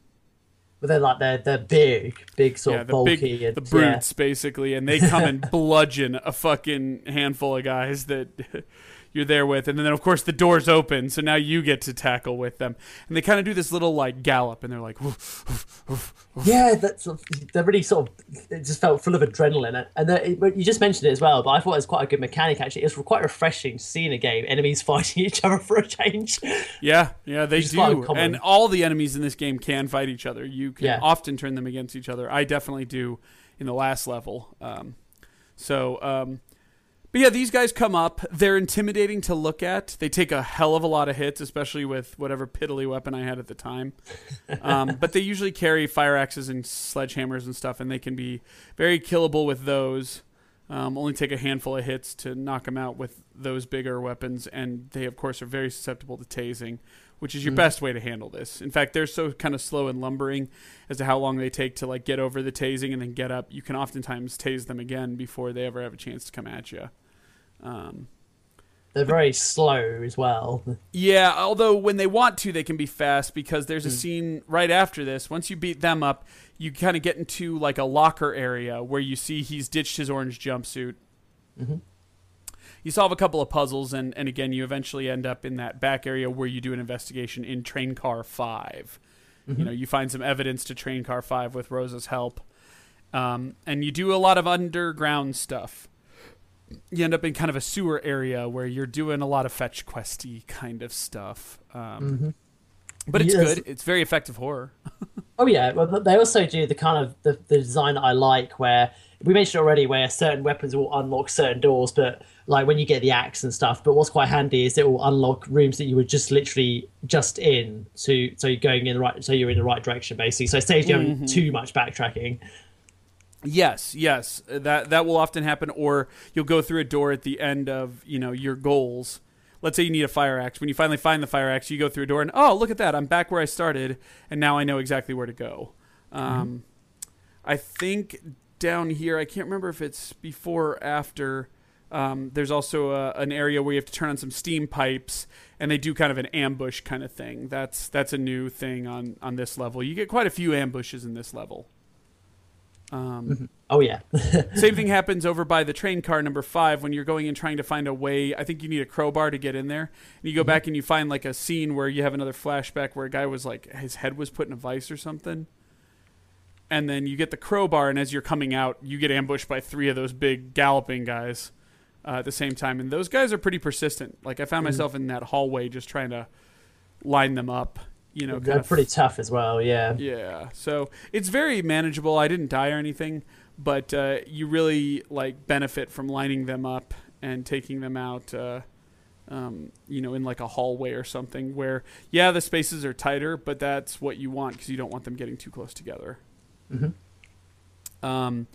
But they're like they're big sort of bulky, the brutes basically, and they come and bludgeon a fucking handful of guys that you're there with, and then of course the doors open, so now you get to tackle with them, and they kind of do this little like gallop, and they're like, woof, woof, woof, woof. Yeah, they're really sort of, it just felt full of adrenaline, and you just mentioned it as well, but I thought it was quite a good mechanic actually. It was quite refreshing to see in a game enemies fighting each other for a change. Yeah, they do, and all the enemies in this game can fight each other. You can often turn them against each other. I definitely do in the last level. But yeah, these guys come up. They're intimidating to look at. They take a hell of a lot of hits, especially with whatever piddly weapon I had at the time. But they usually carry fire axes and sledgehammers and stuff, and they can be very killable with those. Only take a handful of hits to knock them out with those bigger weapons, and they, of course, are very susceptible to tasing, which is your best way to handle this. In fact, they're so kind of slow and lumbering as to how long they take to like get over the tasing and then get up. You can oftentimes tase them again before they ever have a chance to come at you. They're very slow as well. Yeah, although when they want to, they can be fast, because there's a scene right after this. Once you beat them up, you kind of get into like a locker area where you see he's ditched his orange jumpsuit. Mm-hmm. You solve a couple of puzzles, and again, you eventually end up in that back area where you do an investigation in Train Car 5. Mm-hmm. You know, you find some evidence to Train Car 5 with Rosa's help. And you do a lot of underground stuff. You end up in kind of a sewer area where you're doing a lot of fetch questy kind of stuff. But it's good. It's very effective horror. Oh, yeah. Well, they also do the kind of the design that I like, where we mentioned already where certain weapons will unlock certain doors, but like when you get the axe and stuff. But what's quite handy is it will unlock rooms that you were just literally just in. So you're going in the right. So you're in the right direction, basically. So it saves you having too much backtracking. Yes. That will often happen. Or you'll go through a door at the end of, you know, your goals. Let's say you need a fire axe. When you finally find the fire axe, you go through a door and, oh, look at that. I'm back where I started, and now I know exactly where to go. I think down here, I can't remember if it's before or after, there's also an area where you have to turn on some steam pipes, and they do kind of an ambush kind of thing. That's a new thing on this level. You get quite a few ambushes in this level. Oh yeah. Same thing happens over by the train car number 5 when you're going and trying to find a way. I think you need a crowbar to get in there, and you go back and you find like a scene where you have another flashback where a guy was like, his head was put in a vice or something, and then you get the crowbar, and as you're coming out you get ambushed by 3 of those big galloping guys at the same time, and those guys are pretty persistent. Like I found myself in that hallway just trying to line them up. You know, they're pretty tough as well. Yeah. So it's very manageable. I didn't die or anything, but you really like benefit from lining them up and taking them out. You know, in like a hallway or something where, yeah, the spaces are tighter, but that's what you want because you don't want them getting too close together. And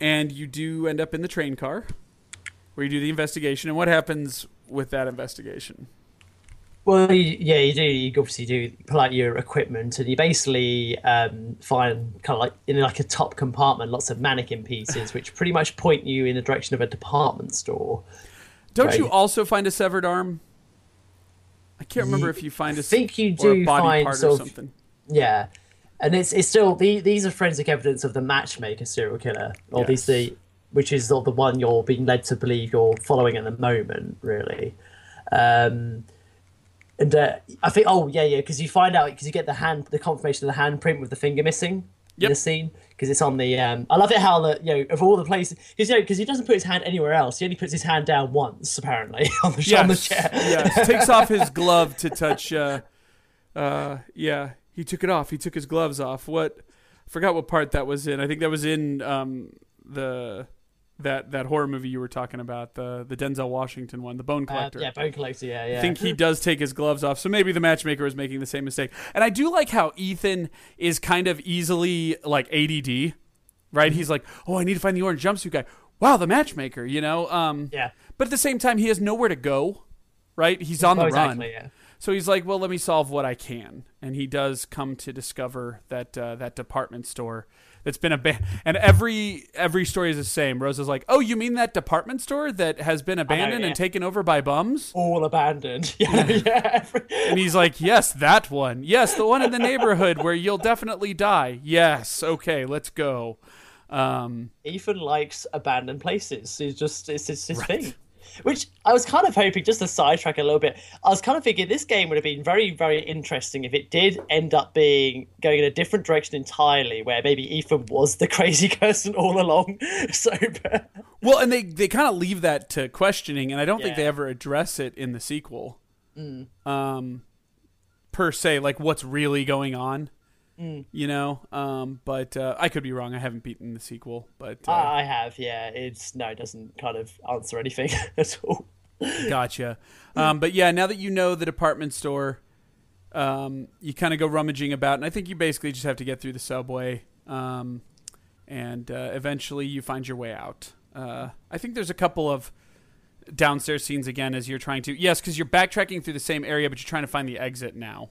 you do end up in the train car where you do the investigation. And what happens with that investigation? Well, you do. You obviously do pull out your equipment, and you basically find kind of like in like a top compartment, lots of mannequin pieces, which pretty much point you in the direction of a department store. Don't you also find a severed arm? I can't remember if you find a. I think you do find part or something. Yeah, and it's still these are forensic evidence of the Matchmaker serial killer, or yes. these the which is not the one you're being led to believe you're following at the moment, really. I think, because you find out, because you get the confirmation of the handprint with the finger missing in the scene, because it's on the. I love it how that, of all the places, because he doesn't put his hand anywhere else. He only puts his hand down once, apparently, on the chair. Yes, takes off his glove to touch. He took it off. He took his gloves off. I forgot what part that was in. I think that was in that horror movie you were talking about, the Denzel Washington one, the Bone Collector. Bone Collector. I think he does take his gloves off, so maybe the matchmaker is making the same mistake. And I do like how Ethan is kind of easily like ADD, right? He's like, I need to find the orange jumpsuit guy. Wow, the matchmaker, you know. But at the same time, he has nowhere to go, right? He's on the run. Exactly, yeah. So he's like, well, let me solve what I can. And he does come to discover that that department store that's been abandoned. And every story is the same. Rosa's like, oh, you mean that department store that has been abandoned and taken over by bums? All abandoned. And he's like, yes, that one. Yes, the one in the neighborhood where you'll definitely die. Yes. Okay, let's go. Ethan likes abandoned places. It's his thing. Which I was kind of hoping, just to sidetrack a little bit, I was kind of thinking this game would have been very, very interesting if it did end up going in a different direction entirely, where maybe Ethan was the crazy person all along. Well, and they kind of leave that to questioning, and I don't think they ever address it in the sequel, per se, like what's really going on. You know, but I could be wrong. I haven't beaten the sequel, but I have. Yeah, it doesn't kind of answer anything at all. Gotcha. But yeah, now that you know the department store, you kind of go rummaging about, and I think you basically just have to get through the subway, and eventually you find your way out. I think there's a couple of downstairs scenes again as you're trying to because you're backtracking through the same area, but you're trying to find the exit now.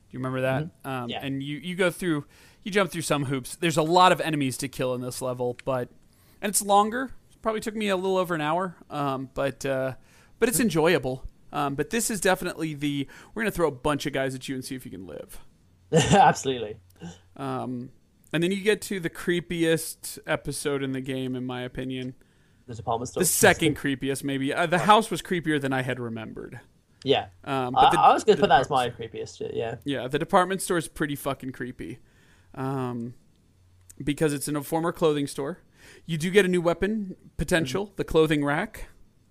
Do you remember that? Mm-hmm. And you go through, you jump through some hoops. There's a lot of enemies to kill in this level, and it's longer. It probably took me a little over an hour, but it's enjoyable. But this is definitely we're going to throw a bunch of guys at you and see if you can live. Absolutely. And then you get to the creepiest episode in the game, in my opinion. The second creepiest, maybe. The house was creepier than I had remembered. Yeah, but I was going to put that as my creepiest. Yeah, the department store is pretty fucking creepy, because it's in a former clothing store. You do get a new weapon potential, the clothing rack.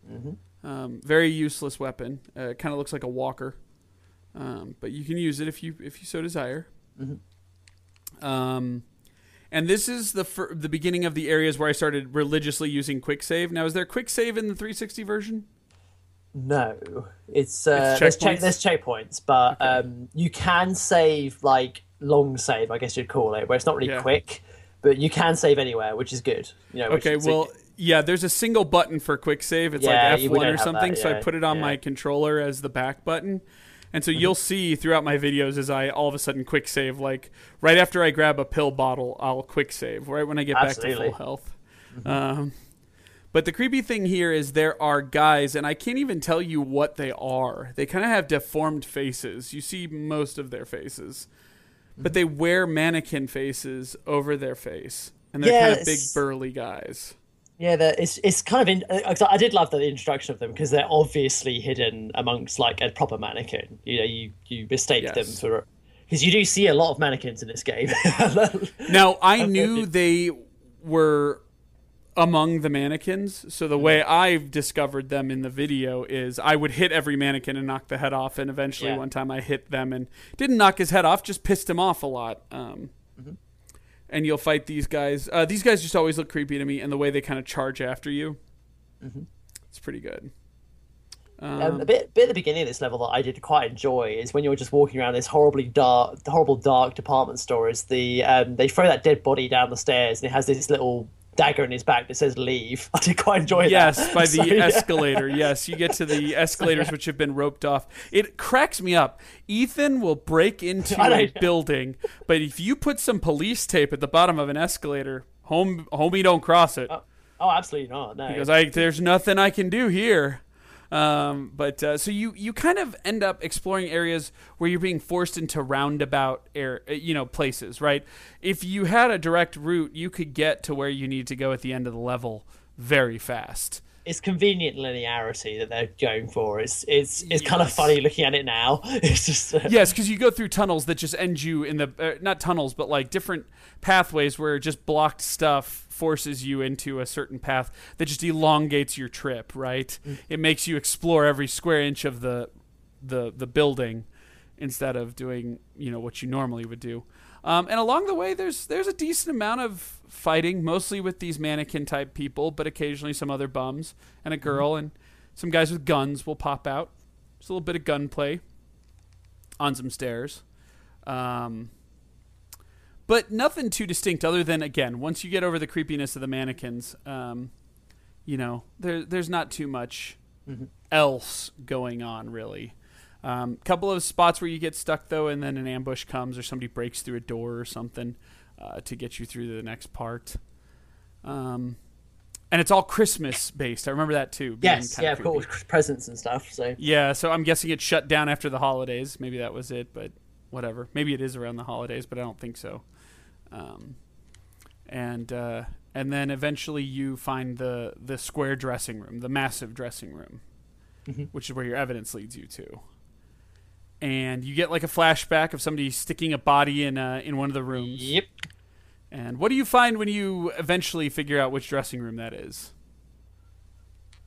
Mm-hmm. Very useless weapon. It kind of looks like a walker, but you can use it if you so desire. Mm-hmm. And this is the beginning of the areas where I started religiously using quick save. Now, is there a quick save in the 360 version? No, it's there's checkpoints, but okay. You can save, like long save, I guess you'd call it, where it's not really quick, but you can save anywhere, which is good. There's a single button for quick save. It's like F1 or something, so I put it on my controller as the back button. And so you'll see throughout my videos as I all of a sudden quick save, like right after I grab a pill bottle, I'll quick save right when I get back to full health. Mm-hmm. But the creepy thing here is there are guys, and I can't even tell you what they are. They kind of have deformed faces. You see most of their faces. But they wear mannequin faces over their face. And they're kind of big, burly guys. Yeah, it's kind of... I did love the introduction of them, because they're obviously hidden amongst, like, a proper mannequin. You know, you mistake them for... Because you do see a lot of mannequins in this game. Now, I knew they were... among the mannequins. So the way I've discovered them in the video is I would hit every mannequin and knock the head off. And eventually one time I hit them and didn't knock his head off, just pissed him off a lot. And you'll fight these guys. These guys just always look creepy to me, and the way they kind of charge after you. Mm-hmm. It's pretty good. A bit at the beginning of this level that I did quite enjoy is when you're just walking around this horrible dark department store is they throw that dead body down the stairs, and it has this little dagger in his back that says leave. I did quite enjoy that. Yes, by the escalator. Yes, you get to the escalators which have been roped off. It cracks me up. Ethan will break into a building, but if you put some police tape at the bottom of an escalator, homie don't cross it. Oh absolutely not. No. He goes, there's nothing I can do here. So you kind of end up exploring areas where you're being forced into roundabout places, right? If you had a direct route, you could get to where you need to go at the end of the level very fast. It's convenient linearity that they're going for. It's kind of funny looking at it now. It's just yes, because you go through tunnels that just end you in the not tunnels, but like different pathways where just blocked stuff forces you into a certain path that just elongates your trip. Right, It makes you explore every square inch of the building instead of doing what you normally would do. And along the way, there's a decent amount of fighting, mostly with these mannequin-type people, but occasionally some other bums and a girl and some guys with guns will pop out. Just a little bit of gunplay on some stairs. But nothing too distinct other than, again, once you get over the creepiness of the mannequins, there's not too much else going on, really. Couple of spots where you get stuck though, and then an ambush comes or somebody breaks through a door or something to get you through to the next part. And it's all Christmas based. I remember that too. Yes, yeah, of course, presents and stuff. So yeah, so I'm guessing it shut down after the holidays. Maybe that was it, but whatever. Maybe it is around the holidays, but I don't think so. And then eventually you find the square dressing room, the massive dressing room, which is where your evidence leads you to. And you get like a flashback of somebody sticking a body in one of the rooms. Yep. And what do you find when you eventually figure out which dressing room that is?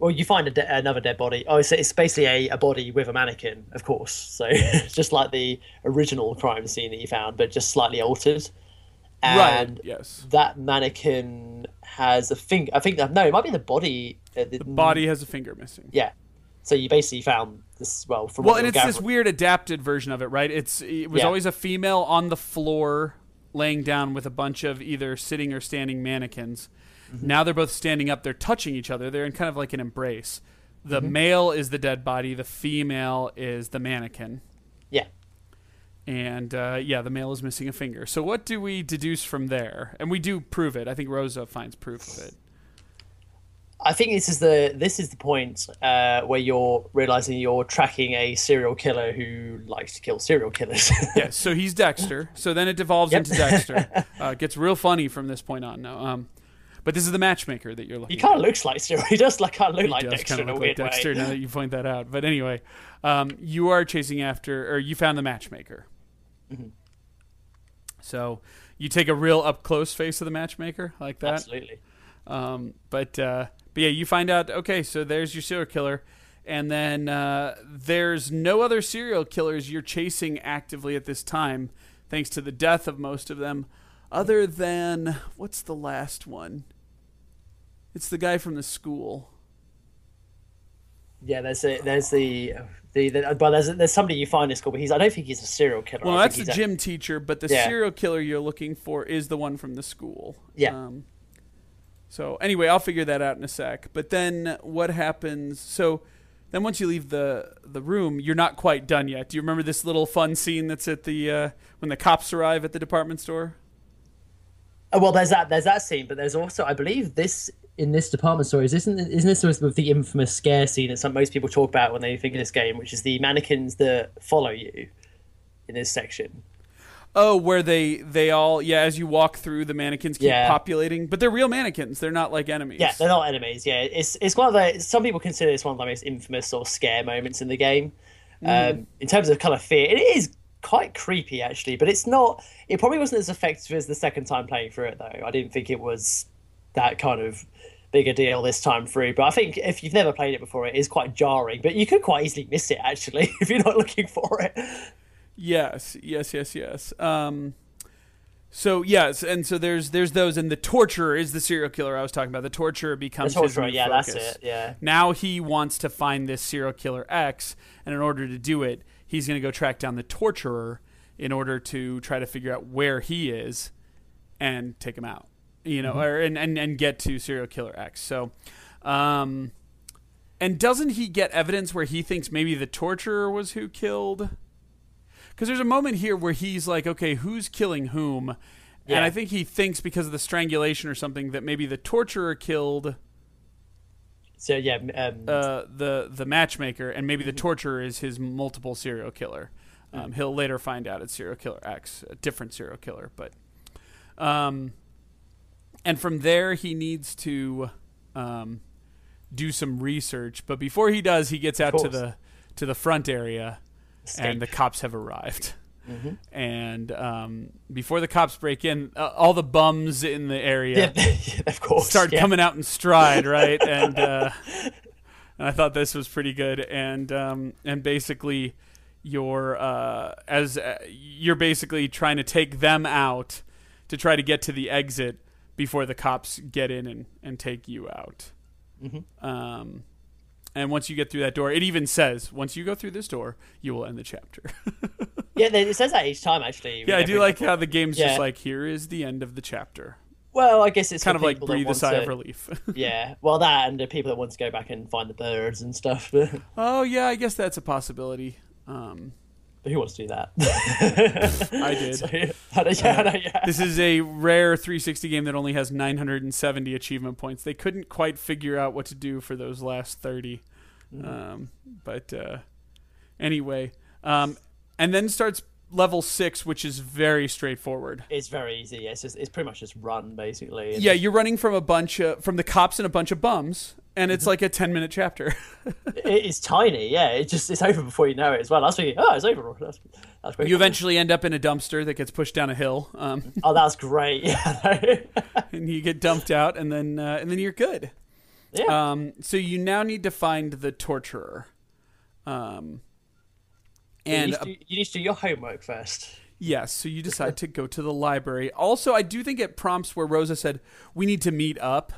Well, you find another dead body. Oh, so it's basically a body with a mannequin, of course. So it's just like the original crime scene that you found, but just slightly altered. And right. Yes. That mannequin has a finger. I think that it might be the body. The body has a finger missing. Yeah. So you basically found this, and it's this weird adapted version of it, right? It was always a female on the floor laying down with a bunch of either sitting or standing mannequins. Now they're both standing up. They're touching each other. They're in kind of like an embrace. The male is the dead body. The female is the mannequin. Yeah. And, the male is missing a finger. So what do we deduce from there? And we do prove it. I think Rosa finds proof of it. I think this is the point where you're realizing you're tracking a serial killer who likes to kill serial killers. Yeah, so he's Dexter. So then it devolves into Dexter. Gets real funny from this point on. No, but this is the matchmaker that you're looking. He kind of looks like serial. He does look like Dexter in a weird way. Dexter, now that you point that out. But anyway, you are chasing after, or you found the matchmaker. So you take a real up close face of the matchmaker like that. Absolutely. But yeah, you find out, okay, so there's your serial killer. And then there's no other serial killers you're chasing actively at this time, thanks to the death of most of them, other than, what's the last one? It's the guy from the school. Yeah, there's somebody you find in school, but I don't think he's a serial killer. Well, that's the gym teacher, but the serial killer you're looking for is the one from the school. Yeah. So anyway, I'll figure that out in a sec. But then what happens? So then once you leave the room, you're not quite done yet. Do you remember this little fun scene that's at the when the cops arrive at the department store? Oh, well, there's that scene, but there's also, I believe, in this department store isn't this sort of the infamous scare scene that most people talk about when they think of this game, which is the mannequins that follow you in this section. Oh, where they all, as you walk through, the mannequins keep populating. But they're real mannequins. They're not like enemies. Yeah, they're not enemies, yeah. It's one of the, some people consider this one of the most infamous or scare moments in the game. In terms of kind of fear, it is quite creepy, actually. But it's not, it probably wasn't as effective as the second time playing through it, though. I didn't think it was that kind of big a deal this time through. But I think if you've never played it before, it is quite jarring. But you could quite easily miss it, actually, if you're not looking for it. Yes. So yes, and so there's those, and the torturer is the serial killer I was talking about. The torturer becomes the torturer, his new focus. That's it. Yeah. Now he wants to find this serial killer X, and in order to do it, he's going to go track down the torturer in order to try to figure out where he is and take him out. Or get to serial killer X. So, and doesn't he get evidence where he thinks maybe the torturer was who killed? Because there's a moment here where he's like, okay, who's killing whom? Yeah. And I think he thinks because of the strangulation or something that maybe the torturer killed So yeah, the matchmaker and maybe the torturer is his multiple serial killer. He'll later find out it's serial killer X, a different serial killer, but and from there he needs to do some research. But before he does, he gets out to the front area, and the cops have arrived. Mm-hmm. And before the cops break in, all the bums in the area start coming out in stride, right? And I thought this was pretty good. And basically, you're basically trying to take them out to try to get to the exit before the cops get in and take you out. Mm-hmm. And once you get through that door, it even says, once you go through this door, you will end the chapter. Yeah, it says that each time, actually. Yeah, I do like how the game's just like, here is the end of the chapter. Well, I guess it's kind of like breathe a sigh of relief. Yeah, well, that and the people that want to go back and find the birds and stuff. Oh, yeah, I guess that's a possibility. But who wants to do that? I did. So, I know. This is a rare 360 game that only has 970 achievement points. They couldn't quite figure out what to do for those last 30. Anyway. And then starts level 6, which is very straightforward. It's very easy. Yeah, it's pretty much just run, basically. Yeah, you're running from the cops and a bunch of bums. And it's like a 10-minute chapter. It's tiny, yeah. It's over before you know it as well. I was thinking, it's over. That's great. You eventually end up in a dumpster that gets pushed down a hill. That's great. Yeah. And you get dumped out, and then you're good. Yeah. So you now need to find the torturer. And you need to do your homework first. Yes, so you decide to go to the library. Also, I do think it prompts where Rosa said, we need to meet up.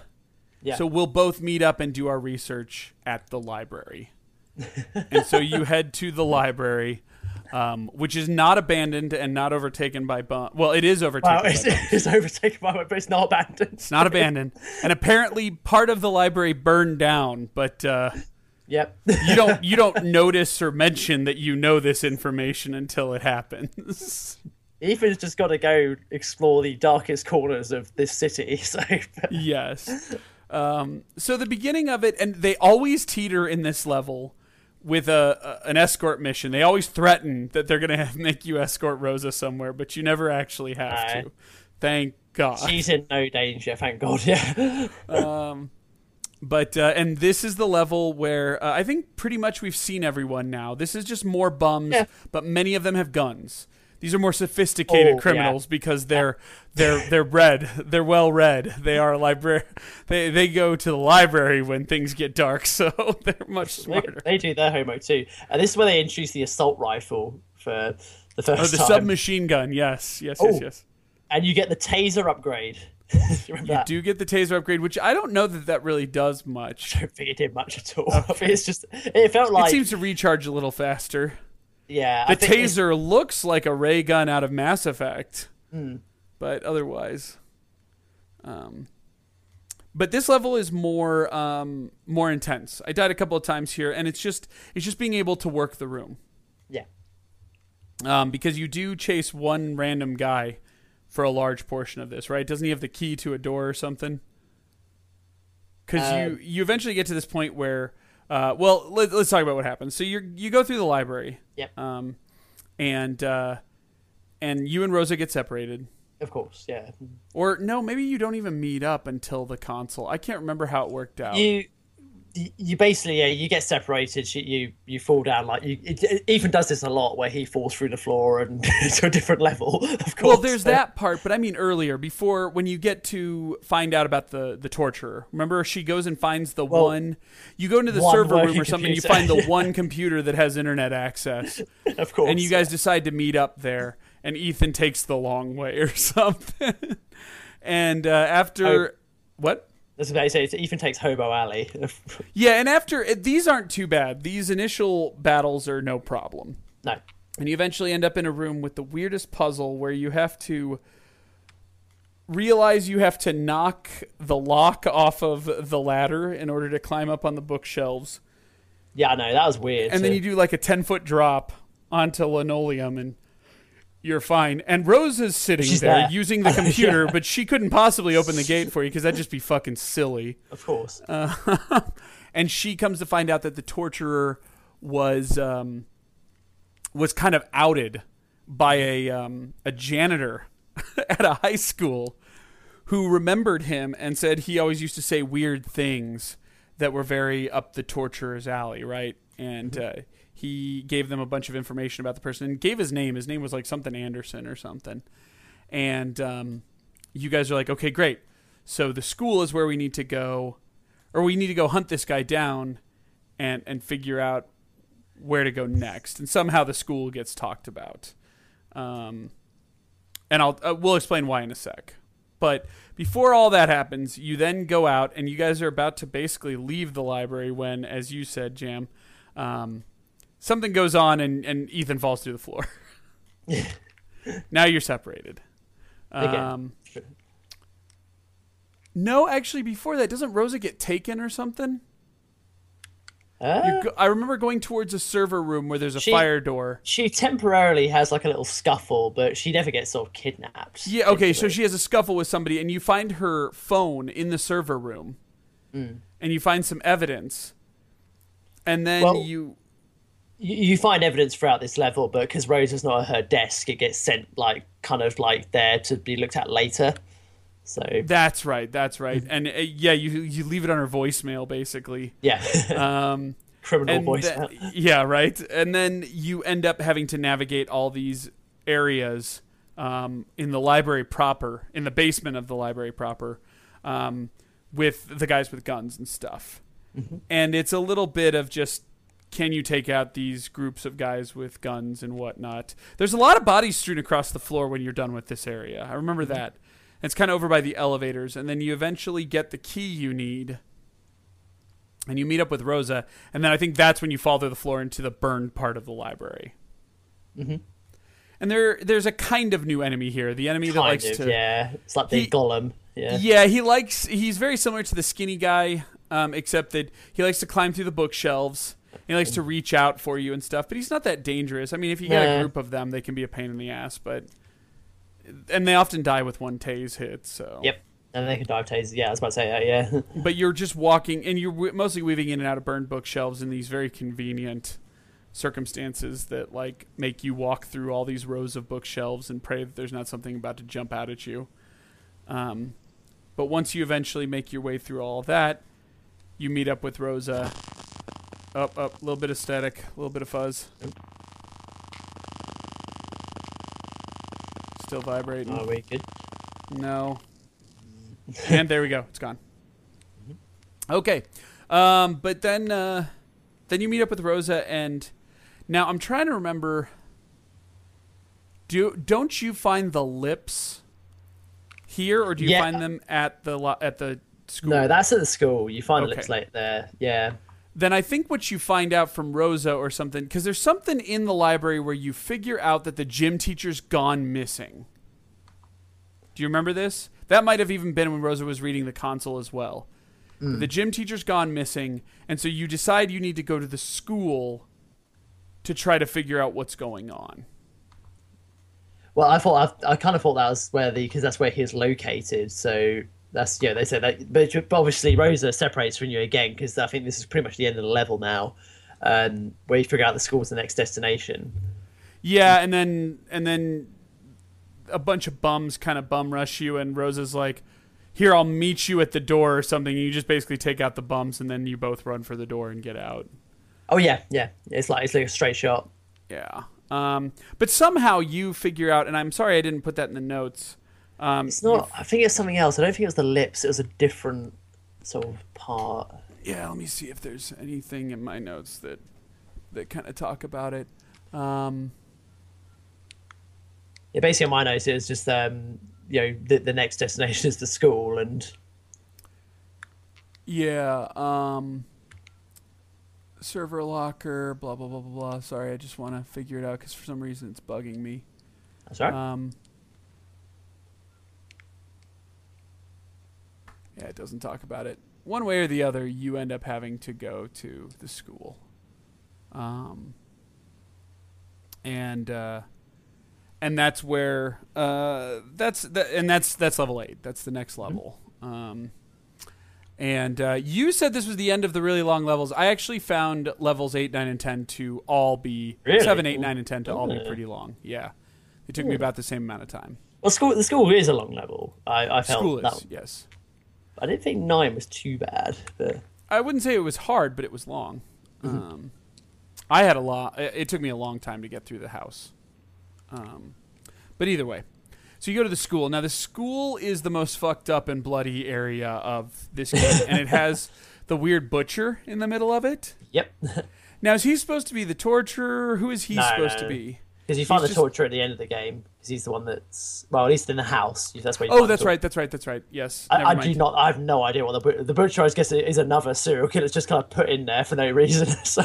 Yeah. So we'll both meet up and do our research at the library. And so you head to the library, which is not abandoned and not overtaken by bums. Well, it is overtaken. Wow, it's overtaken by bums, but it's not abandoned. It's not abandoned. And apparently part of the library burned down, but yep. you don't notice or mention that you know this information until it happens. Ethan's just got to go explore the darkest corners of this city. So yes. So the beginning of it, and they always teeter in this level with an escort mission. They always threaten that they're going to make you escort Rosa somewhere, but you never actually have to. Thank God. She's in no danger, thank God, yeah. And this is the level where I think pretty much we've seen everyone now. This is just more bums, but many of them have guns. These are more sophisticated criminals because they're read. They're well read. They are they go to the library when things get dark, so they're much smarter. They do their homework too. And this is where they introduce the assault rifle for the first time. Oh, the submachine gun, yes. And you get the taser upgrade. You do get the taser upgrade, which I don't know that really does much. I don't think it did much at all. Okay. It felt like it seems to recharge a little faster. Yeah, the taser looks like a ray gun out of Mass Effect, but otherwise. But this level is more intense. I died a couple of times here, and it's just being able to work the room. Yeah. Because you do chase one random guy for a large portion of this, right? Doesn't he have the key to a door or something? Because you eventually get to this point where. Let's talk about what happens. So you go through the library. Yep. And you and Rosa get separated. Of course, yeah. Or no, maybe you don't even meet up until the console. I can't remember how it worked out. You basically you get separated. You fall down Ethan does this a lot where he falls through the floor and to a different level. Of course. Well, there's that part, but I mean earlier before when you get to find out about the torturer. Remember, she goes and finds the one. You go into the server room or something. You find the one computer that has internet access. Of course. And you guys decide to meet up there, and Ethan takes the long way or something. And what? That's what I say. It even takes Hobo Alley. Yeah, and after these aren't too bad. These initial battles are no problem. No, and you eventually end up in a room with the weirdest puzzle where you have to realize you have to knock the lock off of the ladder in order to climb up on the bookshelves. Yeah, I know that was weird. And then you do like a 10-foot drop onto linoleum and. You're fine. And Rose is sitting there using the computer, but she couldn't possibly open the gate for you because that'd just be fucking silly. Of course. And she comes to find out that the torturer was kind of outed by a janitor at a high school who remembered him and said he always used to say weird things that were very up the torturer's alley, right? And he gave them a bunch of information about the person and gave his name. His name was like something Anderson or something. And you guys are like, okay, great. So the school is where we need to go, or we need to go hunt this guy down and figure out where to go next. And somehow the school gets talked about. And we'll explain why in a sec. But before all that happens, you then go out, and you guys are about to basically leave the library when, as you said, Jam, something goes on and Ethan falls through the floor. Now you're separated. Okay. No, actually, before that, doesn't Rosa get taken or something? I remember going towards a server room where there's a fire door. She temporarily has like a little scuffle, but she never gets sort of kidnapped. Yeah, okay, basically. So she has a scuffle with somebody, and you find her phone in the server room, and you find some evidence, and then you find evidence throughout this level, but because Rosa's not at her desk, it gets sent like kind of like there to be looked at later. So that's right, and yeah, you leave it on her voicemail basically. Yeah, criminal voicemail. Yeah, right. And then you end up having to navigate all these areas in the library proper, in the basement of the library proper, with the guys with guns and stuff. Mm-hmm. And it's a little bit of just, can you take out these groups of guys with guns and whatnot? There's a lot of bodies strewn across the floor when you're done with this area. I remember that. It's kind of over by the elevators, and then you eventually get the key you need, and you meet up with Rosa, and then I think that's when you fall through the floor into the burned part of the library. Mm-hmm. And there's a kind of new enemy here. The enemy it's like the Golem. Yeah, he's very similar to the skinny guy, except that he likes to climb through the bookshelves. He likes to reach out for you and stuff, but he's not that dangerous. I mean, if you get a group of them, they can be a pain in the ass, but... And they often die with one tase hit, so... Yep, and they can die with tases. Yeah, I was about to say that, yeah. But you're just walking, and you're mostly weaving in and out of burned bookshelves in these very convenient circumstances that, like, make you walk through all these rows of bookshelves and pray that there's not something about to jump out at you. But once you eventually make your way through all of that, you meet up with Rosa. Up, a little bit of static, a little bit of fuzz. Still vibrating. Oh, wait, good. No. And there we go. It's gone. Okay. But then you meet up with Rosa, and now I'm trying to remember. Don't you find the lips here, or do you find them at the school? No, that's at the school. You find the lips later there. Yeah. Then I think what you find out from Rosa or something, because there's something in the library where you figure out that the gym teacher's gone missing. Do you remember this? That might have even been when Rosa was reading the console as well. Mm. The gym teacher's gone missing, and so you decide you need to go to the school to try to figure out what's going on. Well, I kind of thought that was because that's where he is located, so... they said that, but obviously Rosa separates from you again, because I think this is pretty much the end of the level now, where you figure out the school's the next destination. Yeah, and then a bunch of bums kind of bum rush you, and Rosa's like, "Here, I'll meet you at the door" or something. And you just basically take out the bums, and then you both run for the door and get out. Oh yeah, it's like a straight shot. Yeah, but somehow you figure out, and I'm sorry I didn't put that in the notes. It's not. I think it's something else. I don't think it was the lips. It was a different sort of part. Yeah, let me see if there's anything in my notes that kind of talk about it. Yeah, basically, in my notes, it was just the next destination is the school, and server locker, blah blah blah blah blah. Sorry, I just want to figure it out because for some reason it's bugging me. That's all right. Yeah, it doesn't talk about it. One way or the other, you end up having to go to the school. And that's where that's level 8. That's the next level. And you said this was the end of the really long levels. I actually found levels 8, 9, and 10 to all be... Really? 7, 8, 9, and 10 to all be pretty long. Yeah. It took me about the same amount of time. Well, the school is a long level. I felt school is, yes. I didn't think 9 was too bad. But... I wouldn't say it was hard, but it was long. Mm-hmm. I had a lot... It took me a long time to get through the house. But either way. So you go to the school. Now, the school is the most fucked up and bloody area of this game. And it has the weird butcher in the middle of it. Yep. Now, is he supposed to be the torturer? Who is he supposed to be? Because you find the torturer at the end of the game. Because he's the one that's... Well, at least in the house. That's where you That's right. Yes. I have no idea what the butcher, I guess, is another serial killer. It's just kind of put in there for no reason. So...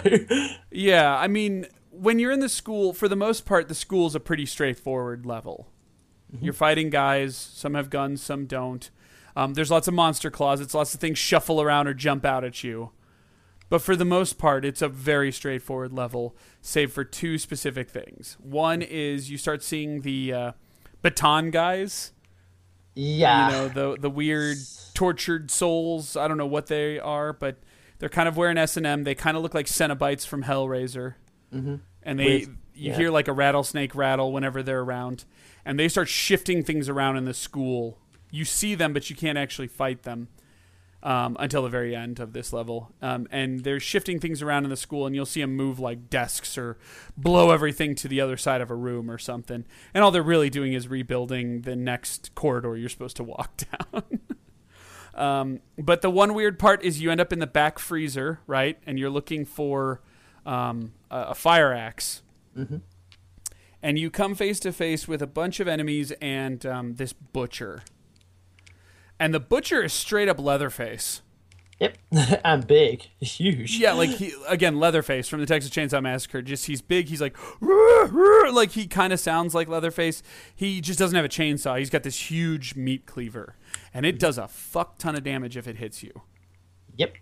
Yeah, I mean, when you're in the school, for the most part, the school's a pretty straightforward level. Mm-hmm. You're fighting guys. Some have guns, some don't. There's lots of monster closets. Lots of things shuffle around or jump out at you. But for the most part, it's a very straightforward level, save for two specific things. One is you start seeing the baton guys. Yeah. You know, the weird tortured souls. I don't know what they are, but they're kind of wearing S&M. They kind of look like Cenobites from Hellraiser. Mm-hmm. And you hear like a rattlesnake rattle whenever they're around. And they start shifting things around in the school. You see them, but you can't actually fight them until the very end of this level. And they're shifting things around in the school, and you'll see them move like desks or blow everything to the other side of a room or something. And all they're really doing is rebuilding the next corridor you're supposed to walk down. But the one weird part is you end up in the back freezer, right? And you're looking for a fire axe. Mm-hmm. And you come face to face with a bunch of enemies and this butcher. And the butcher is straight up Leatherface. Yep. And big. Huge. Yeah, like, Leatherface from the Texas Chainsaw Massacre. Just, he's big. He's like, rrr, rrr, like, he kind of sounds like Leatherface. He just doesn't have a chainsaw. He's got this huge meat cleaver. And it does a fuck ton of damage if it hits you. Yep.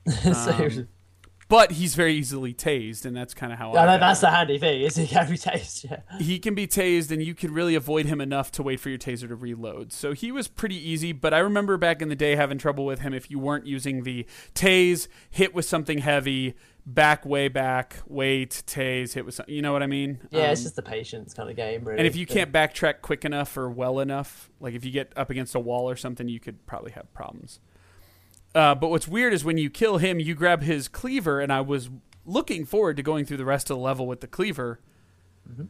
But he's very easily tased, and that's kind of how that's the handy thing, is he can be tased, yeah. He can be tased, and you can really avoid him enough to wait for your taser to reload. So he was pretty easy, but I remember back in the day having trouble with him if you weren't using the tase, hit with something heavy, back, wait, tase, hit with something. You know what I mean? Yeah, it's just the patience kind of game, really. And if you can't backtrack quick enough or well enough, like if you get up against a wall or something, you could probably have problems. But what's weird is when you kill him, you grab his cleaver, and I was looking forward to going through the rest of the level with the cleaver. Mm-hmm.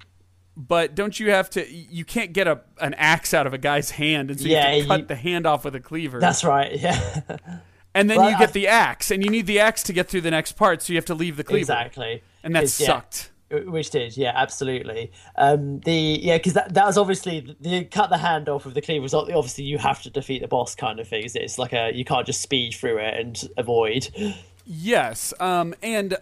But don't you have to... You can't get an axe out of a guy's hand, and so you have to cut the hand off with a cleaver. That's right, yeah. And then you get the axe, and you need the axe to get through the next part, so you have to leave the cleaver. Exactly. And that sucked. Which did, yeah, absolutely. Because that was obviously the cut the hand off of the cleaver. Obviously, you have to defeat the boss kind of thing. It's like you can't just speed through it and avoid. Yes, and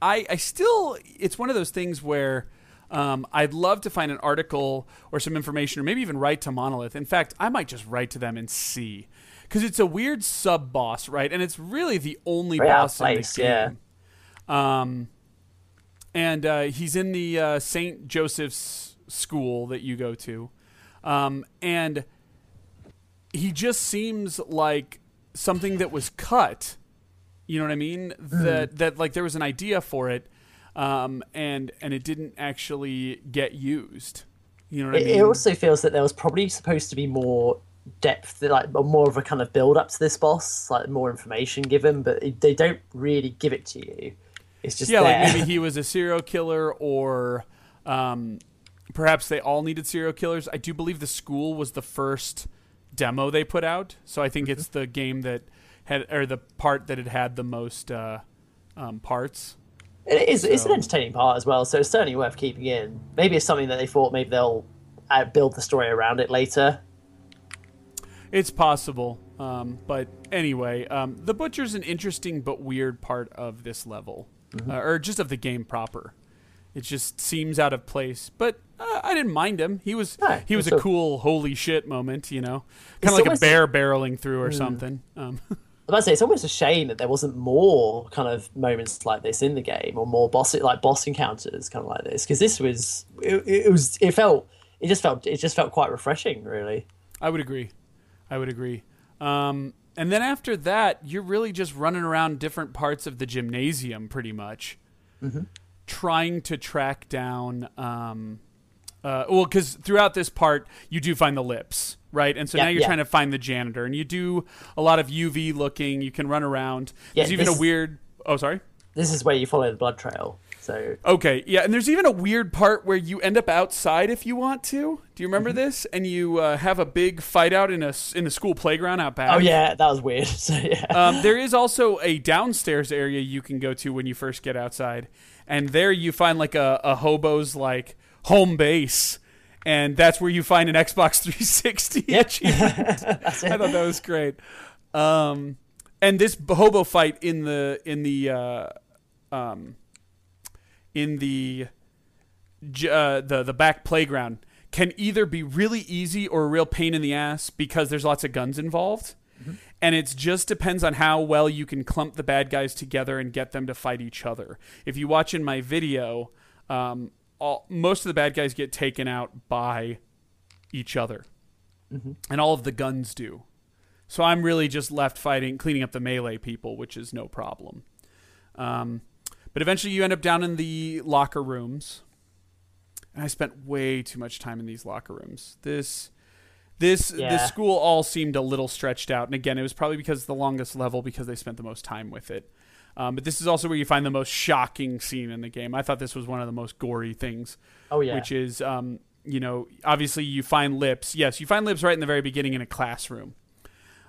I still, it's one of those things where I'd love to find an article or some information, or maybe even write to Monolith. In fact, I might just write to them and see, because it's a weird sub boss, right? And it's really the only boss in the game. Yeah. And he's in the St. Joseph's school that you go to. And he just seems like something that was cut. You know what I mean? That like there was an idea for it, and it didn't actually get used. You know what I mean? It also feels that there was probably supposed to be more depth, like more of a kind of build up to this boss, like more information given, but they don't really give it to you. It's just like maybe he was a serial killer, or perhaps they all needed serial killers. I do believe the school was the first demo they put out, so I think it's the game that had, or the part that it had the most parts. It is, so. It's an entertaining part as well, so it's certainly worth keeping in. Maybe it's something that they thought maybe they'll build the story around it later. It's possible. But anyway, the butcher's an interesting but weird part of this level. Mm-hmm. Or just of the game proper. It just seems out of place, but I didn't mind him. He was a cool holy shit moment, you know, kind of like a bear barreling through or something. I must say, it's almost a shame that there wasn't more kind of moments like this in the game, or more boss encounters kind of like this, because this was it just felt quite refreshing, really. I would agree. And then after that, you're really just running around different parts of the gymnasium, pretty much, trying to track down. Well, because throughout this part, you do find the lips, right? And so now you're trying to find the janitor, and you do a lot of UV looking. You can run around. Yeah, there's even a weird. Oh, sorry. This is where you follow the blood trail. So okay, yeah, and there's even a weird part where you end up outside if you want to. Do you remember this? And you have a big fight out in a school playground out back. Oh yeah, that was weird. So yeah, there is also a downstairs area you can go to when you first get outside, and there you find like a hobo's like home base, and that's where you find an Xbox 360 achievement. That's it. I thought that was great. And this hobo fight in the back playground can either be really easy or a real pain in the ass because there's lots of guns involved, and it just depends on how well you can clump the bad guys together and get them to fight each other. If you watch in my video, most of the bad guys get taken out by each other, and all of the guns do. So I'm really just left fighting, cleaning up the melee people, which is no problem. But eventually you end up down in the locker rooms. And I spent way too much time in these locker rooms. This school all seemed a little stretched out. And again, it was probably because it's the longest level because they spent the most time with it. But this is also where you find the most shocking scene in the game. I thought this was one of the most gory things. Oh, yeah. Which is, obviously you find lips. Yes, you find lips right in the very beginning in a classroom.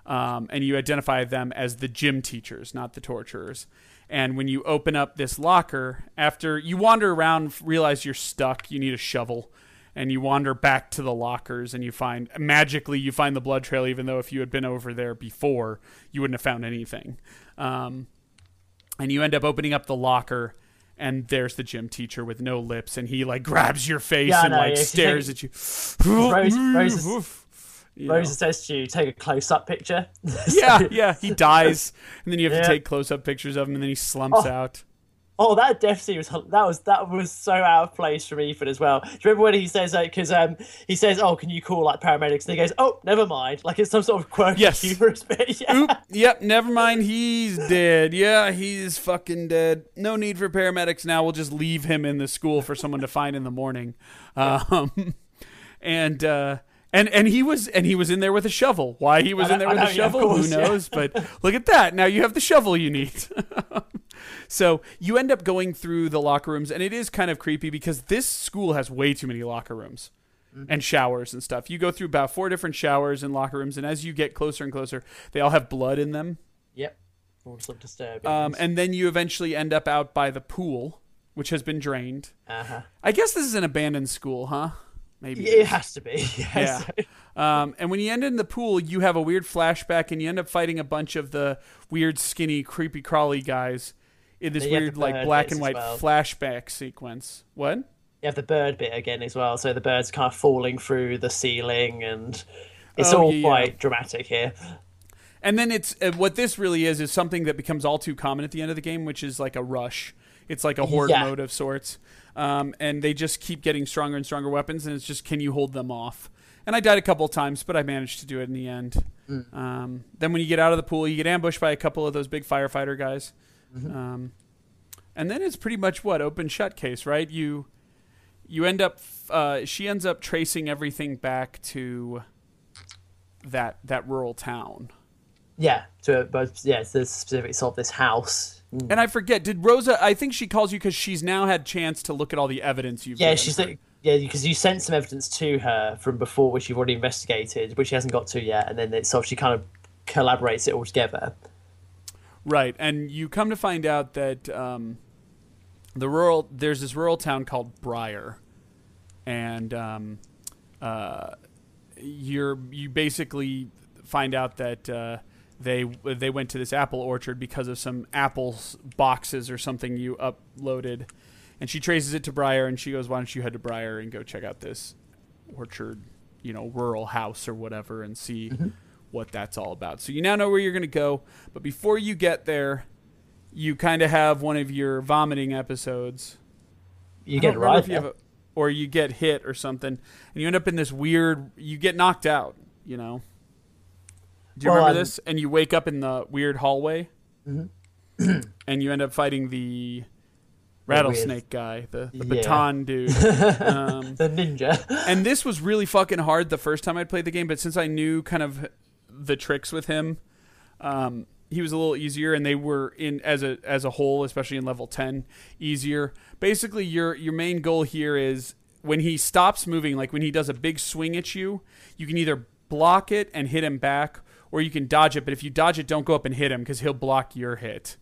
And you identify them as the gym teachers, not the torturers. And when you open up this locker, after you wander around, realize you're stuck, you need a shovel, and you wander back to the lockers, and you find the blood trail, even though if you had been over there before, you wouldn't have found anything. And you end up opening up the locker, and there's the gym teacher with no lips, and he like grabs your face stares at you. Rosa says to you, take a close-up picture. He dies, and then you have to take close-up pictures of him, and then he slumps out. Oh, that death scene was so out of place from Ethan as well. Do you remember when he says he says, "Oh, can you call like paramedics?" And he goes, "Oh, never mind." Like it's some sort of quirky humorous bit. Yeah. Yep, never mind. He's dead. Yeah, he's fucking dead. No need for paramedics now. We'll just leave him in the school for someone to find in the morning. And he was in there with a shovel. Why he was in there with a shovel, who knows? But look at that. Now you have the shovel you need. So you end up going through the locker rooms, and it is kind of creepy because this school has way too many locker rooms and showers and stuff. You go through about 4 different showers and locker rooms, and as you get closer and closer, they all have blood in them. Yep. Forms of disturbance. And then you eventually end up out by the pool, which has been drained. Uh-huh. I guess this is an abandoned school, huh? Maybe. Yeah, it has to be. Yeah. And when you end in the pool, you have a weird flashback, and you end up fighting a bunch of the weird, skinny, creepy, crawly guys in this weird, like, black and white flashback sequence. What? You have the bird bit again as well. So the bird's kind of falling through the ceiling, and it's all quite dramatic here. And then it's what this really is something that becomes all too common at the end of the game, which is like a rush. It's like a horde mode of sorts. And they just keep getting stronger and stronger weapons, and it's just, can you hold them off? And I died a couple of times, but I managed to do it in the end. Then when you get out of the pool, you get ambushed by a couple of those big firefighter guys. And then it's pretty much open shut case, right? You end up, she ends up tracing everything back to that rural town. Yeah. It's the specifics of this house. And I forget, did Rosa, I think she calls you because she's now had chance to look at all the evidence you've given. Because you sent some evidence to her from before, which you've already investigated, which she hasn't got to yet. And then she kind of collaborates it all together. Right. And you come to find out that there's this rural town called Briar. And you basically find out that... They went to this apple orchard because of some apple boxes or something you uploaded. And she traces it to Briar, and she goes, why don't you head to Briar and go check out this orchard, rural house or whatever, and see what that's all about. So you now know where you're going to go. But before you get there, you kind of have one of your vomiting episodes. You get or you get hit or something. And you end up in this weird... You get knocked out, Do you remember this? And you wake up in the weird hallway, mm-hmm. and you end up fighting the rattlesnake guy, the baton dude. The ninja. And this was really fucking hard the first time I played the game, but since I knew kind of the tricks with him, he was a little easier, and they were, in as a whole, especially in level 10, easier. Basically, your main goal here is when he stops moving, like when he does a big swing at you, you can either block it and hit him back, or you can dodge it. But if you dodge it, don't go up and hit him because he'll block your hit.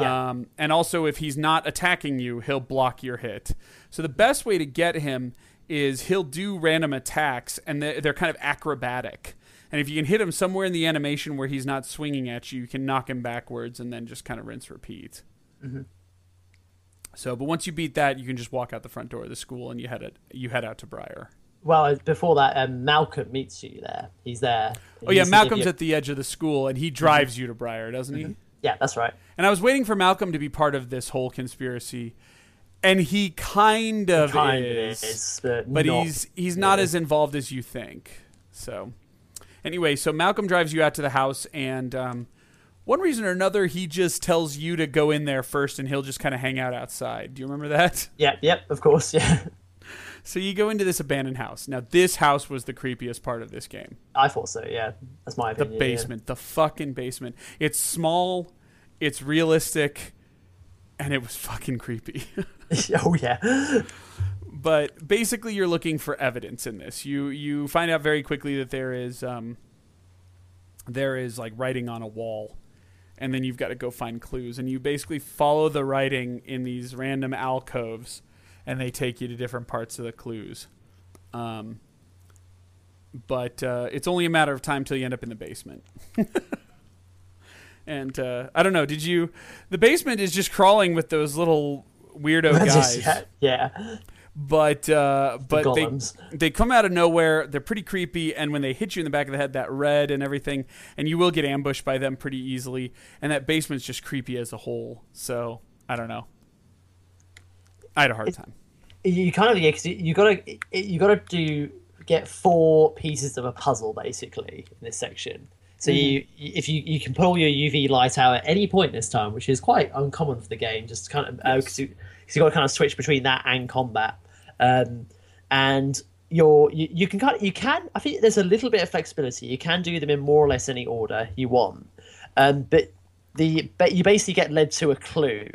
Yeah. And also, if he's not attacking you, he'll block your hit. So the best way to get him is he'll do random attacks, and they're kind of acrobatic. And if you can hit him somewhere in the animation where he's not swinging at you, you can knock him backwards and then just kind of rinse, repeat. Mm-hmm. So, but once you beat that, you can just walk out the front door of the school and you head out to Briar. Well, before that, Malcolm meets you there. He's there. Oh, yeah, Malcolm's at the edge of the school, and he drives you to Briar, doesn't he? Yeah, that's right. And I was waiting for Malcolm to be part of this whole conspiracy, and he kind of is. But he's not as involved as you think. So, anyway, so Malcolm drives you out to the house, and one reason or another, he just tells you to go in there first, and he'll just kind of hang out outside. Do you remember that? Yeah, yep, of course, yeah. So you go into this abandoned house. Now, this house was the creepiest part of this game. I thought so, yeah. That's my opinion. The basement. Yeah. The fucking basement. It's small. It's realistic. And it was fucking creepy. Oh, yeah. But basically, you're looking for evidence in this. You find out very quickly that there is like writing on a wall. And then you've got to go find clues. And you basically follow the writing in these random alcoves. And they take you to different parts of the clues. But it's only a matter of time till you end up in the basement. And I don't know, the basement is just crawling with those little weirdo guys. Yeah. But they come out of nowhere. They're pretty creepy. And when they hit you in the back of the head, that red and everything, and you will get ambushed by them pretty easily. And that basement's just creepy as a whole. So I don't know. I had a hard time. You kind of you got to get 4 pieces of a puzzle basically in this section. So you can pull your UV light out at any point this time, which is quite uncommon for the game. Just kind of because you got to kind of switch between that and combat, and you can. I think there's a little bit of flexibility. You can do them in more or less any order you want, but. You basically get led to a clue.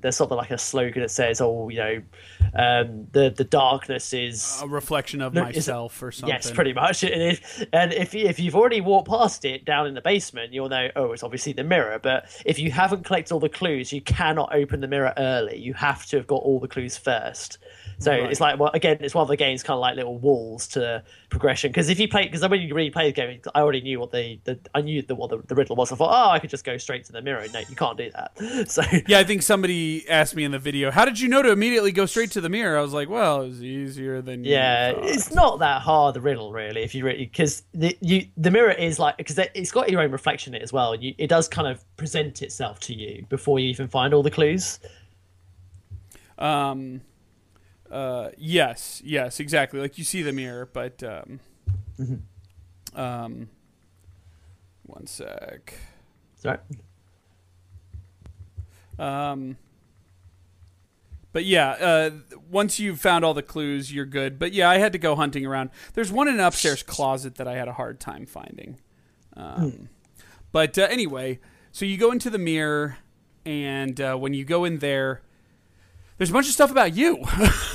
There's something like a slogan that says, the darkness is a reflection of myself or something. Yes, pretty much. And if you've already walked past it down in the basement, you'll know, oh, it's obviously the mirror. But if you haven't collected all the clues, you cannot open the mirror early. You have to have got all the clues first. So It's like, well, again, it's one of the game's kind of like little walls to progression. Because when you really play the game, I already knew what the riddle was. I thought, I could just go straight to the mirror. No, you can't do that. So yeah, I think somebody asked me in the video, how did you know to immediately go straight to the mirror? I was like, well, it was easier than you thought. It's not that hard the riddle really, if you really, because the mirror is like, because it's got your own reflection in it as well. It does kind of present itself to you before you even find all the clues. Yes, exactly. Like you see the mirror, but one sec. Sorry. But yeah, once you've found all the clues, you're good. But yeah, I had to go hunting around. There's one in an upstairs closet that I had a hard time finding. But anyway, so you go into the mirror, and when you go in there, there's a bunch of stuff about you.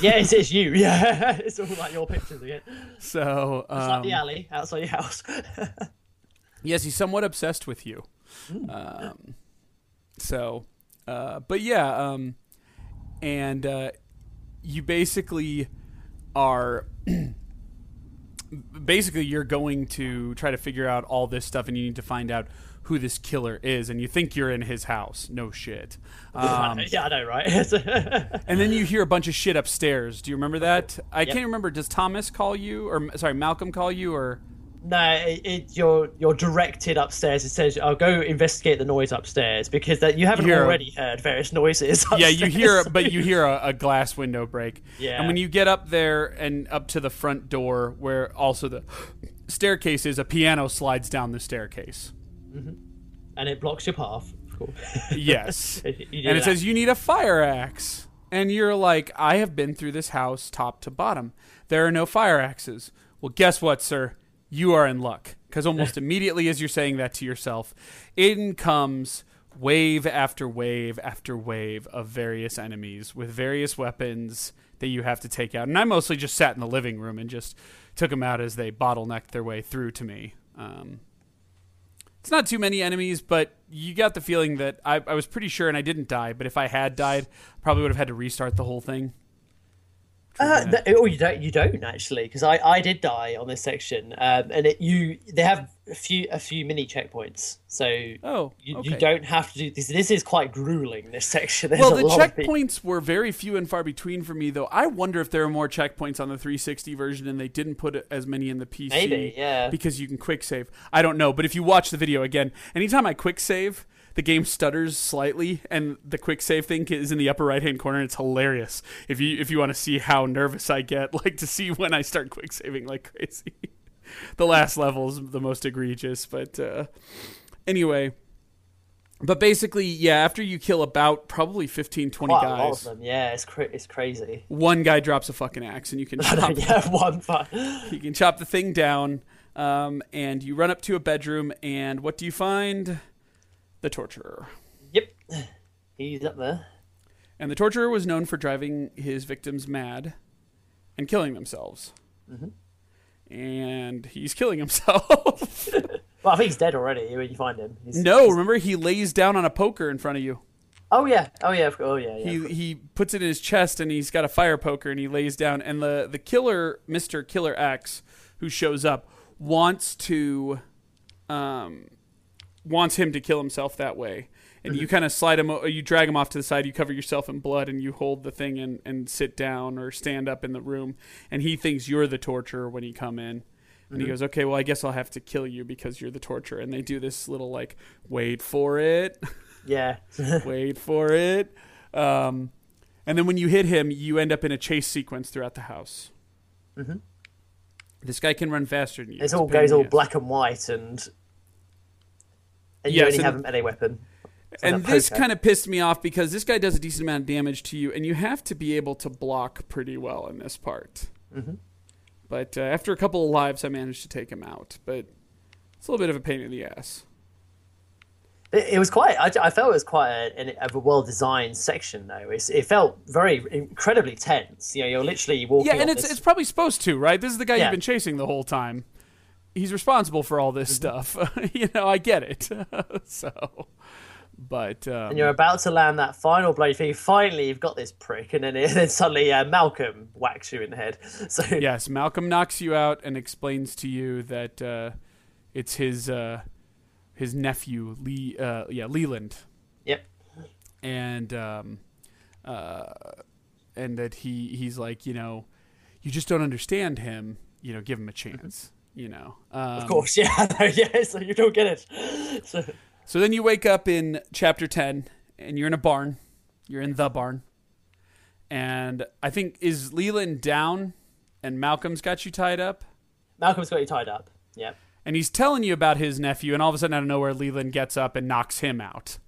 Yeah, it says you. Yeah, it's all like your pictures again. So it's like the alley outside your house. Yes, he's somewhat obsessed with you. And you basically are you're going to try to figure out all this stuff, and you need to find out who this killer is, and you think you're in his house. No shit. Yeah, I know, right? And then you hear a bunch of shit upstairs. Do you remember that? I can't remember. Does Thomas call you, or sorry, Malcolm call you, or? No, you're directed upstairs. It says, "I'll go investigate the noise upstairs," because that you already heard various noises upstairs. Yeah, you hear a glass window break. Yeah. And when you get up there and up to the front door, where also the staircase is, a piano slides down the staircase. Mm-hmm. And it blocks your path. Yes. And it says, you need a fire axe. And you're like, I have been through this house top to bottom. There are no fire axes. Well, guess what, sir? You are in luck. Because almost immediately as you're saying that to yourself, in comes wave after wave after wave of various enemies with various weapons that you have to take out. And I mostly just sat in the living room and just took them out as they bottlenecked their way through to me. It's not too many enemies, but you got the feeling that I was pretty sure, and I didn't die, but if I had died, I probably would have had to restart the whole thing. You don't actually, because I did die on this section, and they have a few mini checkpoints, so you don't have to do this. This is quite grueling, this section. There's well, the checkpoints were very few and far between for me, though. I wonder if there are more checkpoints on the 360 version, and they didn't put as many in the PC. Maybe, yeah. Because you can quick save. I don't know, but if you watch the video again, anytime I quick save, the game stutters slightly, and the quick save thing is in the upper right-hand corner, and it's hilarious. If you want to see how nervous I get, like to see when I start quick saving like crazy. The last level is the most egregious, but anyway. But basically, yeah, after you kill about probably 15, 20 quite guys. A lot of them. Yeah, it's crazy. One guy drops a fucking axe, and you can chop you can chop the thing down, and you run up to a bedroom, and what do you find? The torturer. Yep. He's up there. And the torturer was known for driving his victims mad and killing themselves. Mm-hmm. And he's killing himself. Well, I think he's dead already when you find him. Remember, he lays down on a poker in front of you. Oh, yeah. He puts it in his chest, and he's got a fire poker, and he lays down. And the killer, Mr. Killer X, who shows up, wants him to kill himself that way. And mm-hmm. You kind of slide him, you drag him off to the side, you cover yourself in blood, and you hold the thing and sit down or stand up in the room. And he thinks you're the torturer when you come in. And mm-hmm. He goes, okay, well, I guess I'll have to kill you because you're the torturer. And they do this little, like, wait for it. Yeah. Wait for it. And then when you hit him, you end up in a chase sequence throughout the house. Mm-hmm. This guy can run faster than you. It all goes all black and white and... And you only have him at a weapon. And this kind of pissed me off because this guy does a decent amount of damage to you, and you have to be able to block pretty well in this part. Mm-hmm. But after a couple of lives, I managed to take him out. But it's a little bit of a pain in the ass. It was quite... I felt it was quite a well-designed section, though. It felt very incredibly tense. You know, you're literally walking... Yeah, and it's probably supposed to, right? This is the guy you've been chasing the whole time. He's responsible for all this stuff. You know, I get it. And you're about to land that final bloody thing. Finally, you've got this prick. And then suddenly Malcolm whacks you in the head. So yes, Malcolm knocks you out and explains to you that it's his nephew, Leland. Yep. And that he's like, you know, you just don't understand him. You know, give him a chance. You know, of course, yeah, yeah. So you don't get it. So then you wake up in chapter 10, and you're in a barn. You're in the barn, and I think is Leland down, and Malcolm's got you tied up. Malcolm's got you tied up. Yep. And he's telling you about his nephew, and all of a sudden, out of nowhere, Leland gets up and knocks him out.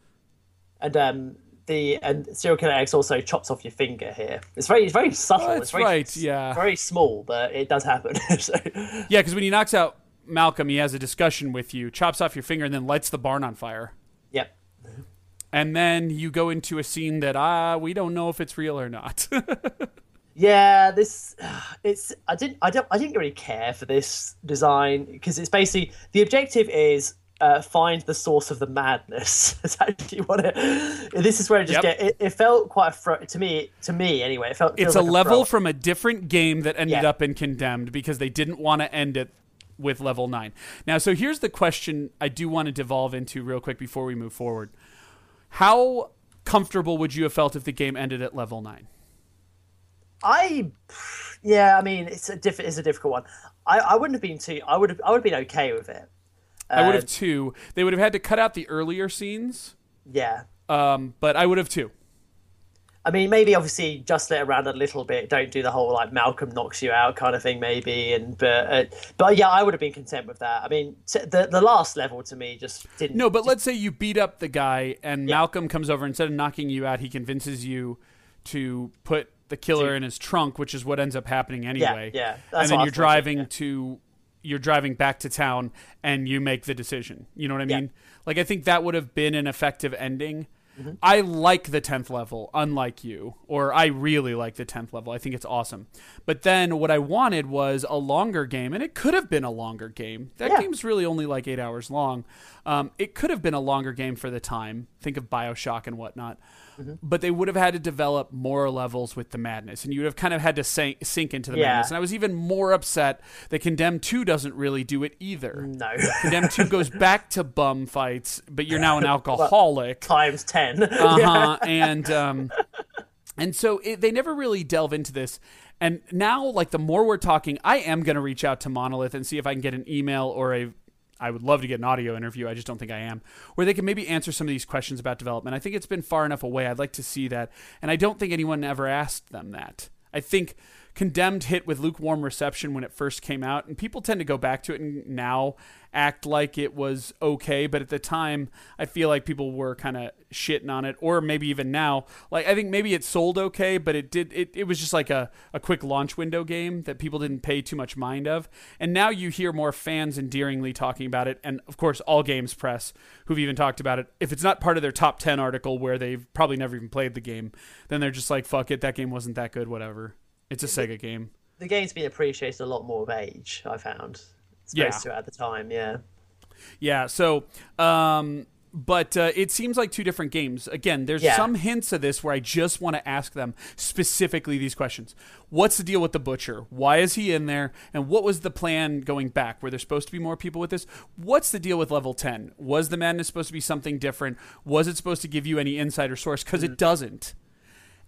And and serial killer X also chops off your finger here. It's very subtle. That's it's very, right, yeah. Very small, but it does happen. So. Yeah, because when he knocks out Malcolm, he has a discussion with you, chops off your finger, and then lights the barn on fire. Yep. And then you go into a scene that we don't know if it's real or not. Yeah, I didn't really care for this design because it's basically the objective is. Find the source of the madness. That's actually what this is where it just It felt quite to me anyway. It's like a level from a different game that ended up in Condemned because they didn't want to end it with level 9. Now, so here's the question I do want to devolve into real quick before we move forward. How comfortable would you have felt if the game ended at level 9? I mean, it's a difficult one. I wouldn't have been too. I would have been okay with it. I would have too. They would have had to cut out the earlier scenes. Yeah. But I would have too. I mean, maybe obviously just let it around a little bit. Don't do the whole like Malcolm knocks you out kind of thing, maybe. And but yeah, I would have been content with that. I mean, the last level to me just didn't. No, but let's say you beat up the guy and Malcolm comes over, instead of knocking you out, he convinces you to put the killer in his trunk, which is what ends up happening anyway. Yeah, yeah. And then you're driving to you're driving back to town, and you make the decision. You know what I mean? Yeah. Like I think that would have been an effective ending. Mm-hmm. I like the 10th level, unlike you, or I really like the 10th level. I think it's awesome. But then what I wanted was a longer game, and it could have been a longer game. That game's really only like 8 hours long. It could have been a longer game for the time. Think of Bioshock and whatnot. Mm-hmm. But they would have had to develop more levels with the madness, and you would have kind of had to sink into the madness. And I was even more upset that Condemned 2 doesn't really do it either. No. Condemned 2 goes back to bum fights, but you're now an alcoholic. Times 10. Uh-huh. And so they never really delve into this. And now, like, the more we're talking, I am going to reach out to Monolith and see if I can get an email or I would love to get an audio interview. I just don't think I am, where they can maybe answer some of these questions about development. I think it's been far enough away. I'd like to see that. And I don't think anyone ever asked them that. I think Condemned hit with lukewarm reception when it first came out, and people tend to go back to it and now act like it was okay. But at the time, I feel like people were kind of shitting on it, or maybe even now, like I think maybe it sold okay, but it was just like a quick launch window game that people didn't pay too much mind of. And now you hear more fans endearingly talking about it. And of course, all games press who've even talked about it. If it's not part of their top 10 article where they've probably never even played the game, then they're just like, fuck it. That game wasn't that good. Whatever. It's a Sega game. The game's been appreciated a lot more of age, I found. Supposed to at the time, yeah. Yeah, so, but it seems like two different games. Again, there's some hints of this where I just want to ask them specifically these questions. What's the deal with the butcher? Why is he in there? And what was the plan going back? Were there supposed to be more people with this? What's the deal with level 10? Was the madness supposed to be something different? Was it supposed to give you any insider source? Because it doesn't.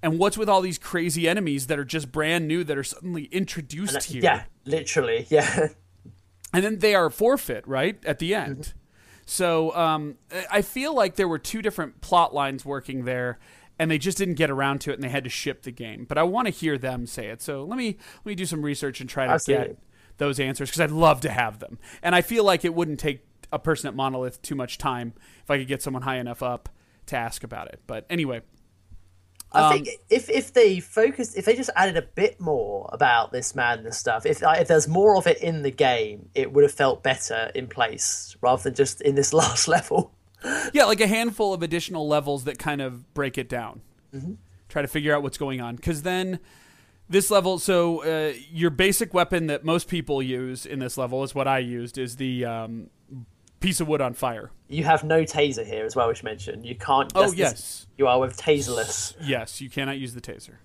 And what's with all these crazy enemies that are just brand new that are suddenly introduced here? Yeah, literally, yeah. And then they are forfeit, right, at the end. Mm-hmm. So I feel like there were two different plot lines working there, and they just didn't get around to it, and they had to ship the game. But I want to hear them say it. So let me do some research and try to get those answers, because I'd love to have them. And I feel like it wouldn't take a person at Monolith too much time if I could get someone high enough up to ask about it. But anyway... I think if they just added a bit more about this madness stuff, if there's more of it in the game, it would have felt better in place rather than just in this last level. Yeah, like a handful of additional levels that kind of break it down. Mm-hmm. Try to figure out what's going on. Because then this level, so your basic weapon that most people use in this level is what I used, is the... piece of wood on fire. You have no taser here as well, which mentioned. You can't... Oh, yes. You are with taserless. Yes, you cannot use the taser.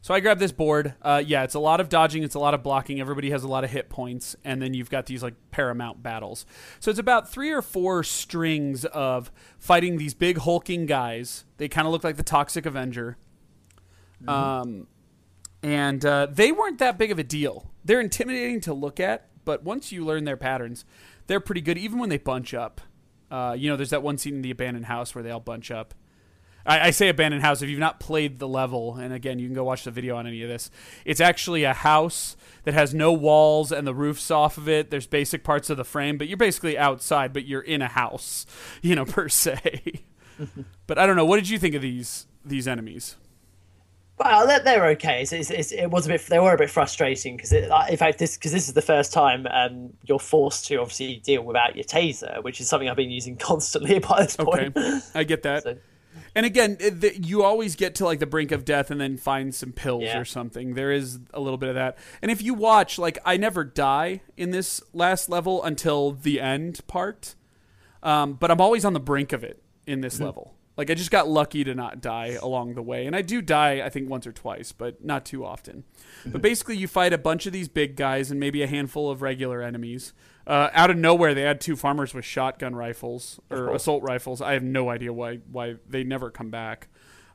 So I grabbed this board. It's a lot of dodging. It's a lot of blocking. Everybody has a lot of hit points. And then you've got these like paramount battles. So it's about 3 or 4 strings of fighting these big hulking guys. They kind of look like the Toxic Avenger. Mm-hmm. And they weren't that big of a deal. They're intimidating to look at. But once you learn their patterns, they're pretty good, even when they bunch up. There's that one scene in the abandoned house where they all bunch up. I say abandoned house. If you've not played the level, and again, you can go watch the video on any of this. It's actually a house that has no walls and the roof's off of it. There's basic parts of the frame, but you're basically outside, but you're in a house, per se. But I don't know. What did you think of these enemies? Well, they're okay. They were a bit frustrating because, in fact, this is the first time you're forced to obviously deal without your taser, which is something I've been using constantly by this point. Okay, I get that. So. And again, you always get to like the brink of death and then find some pills or something. There is a little bit of that. And if you watch, like, I never die in this last level until the end part, but I'm always on the brink of it in this level. Like, I just got lucky to not die along the way. And I do die, I think, once or twice, but not too often. But basically, you fight a bunch of these big guys and maybe a handful of regular enemies. Out of nowhere, they had 2 farmers with shotgun rifles or assault rifles. I have no idea why they never come back.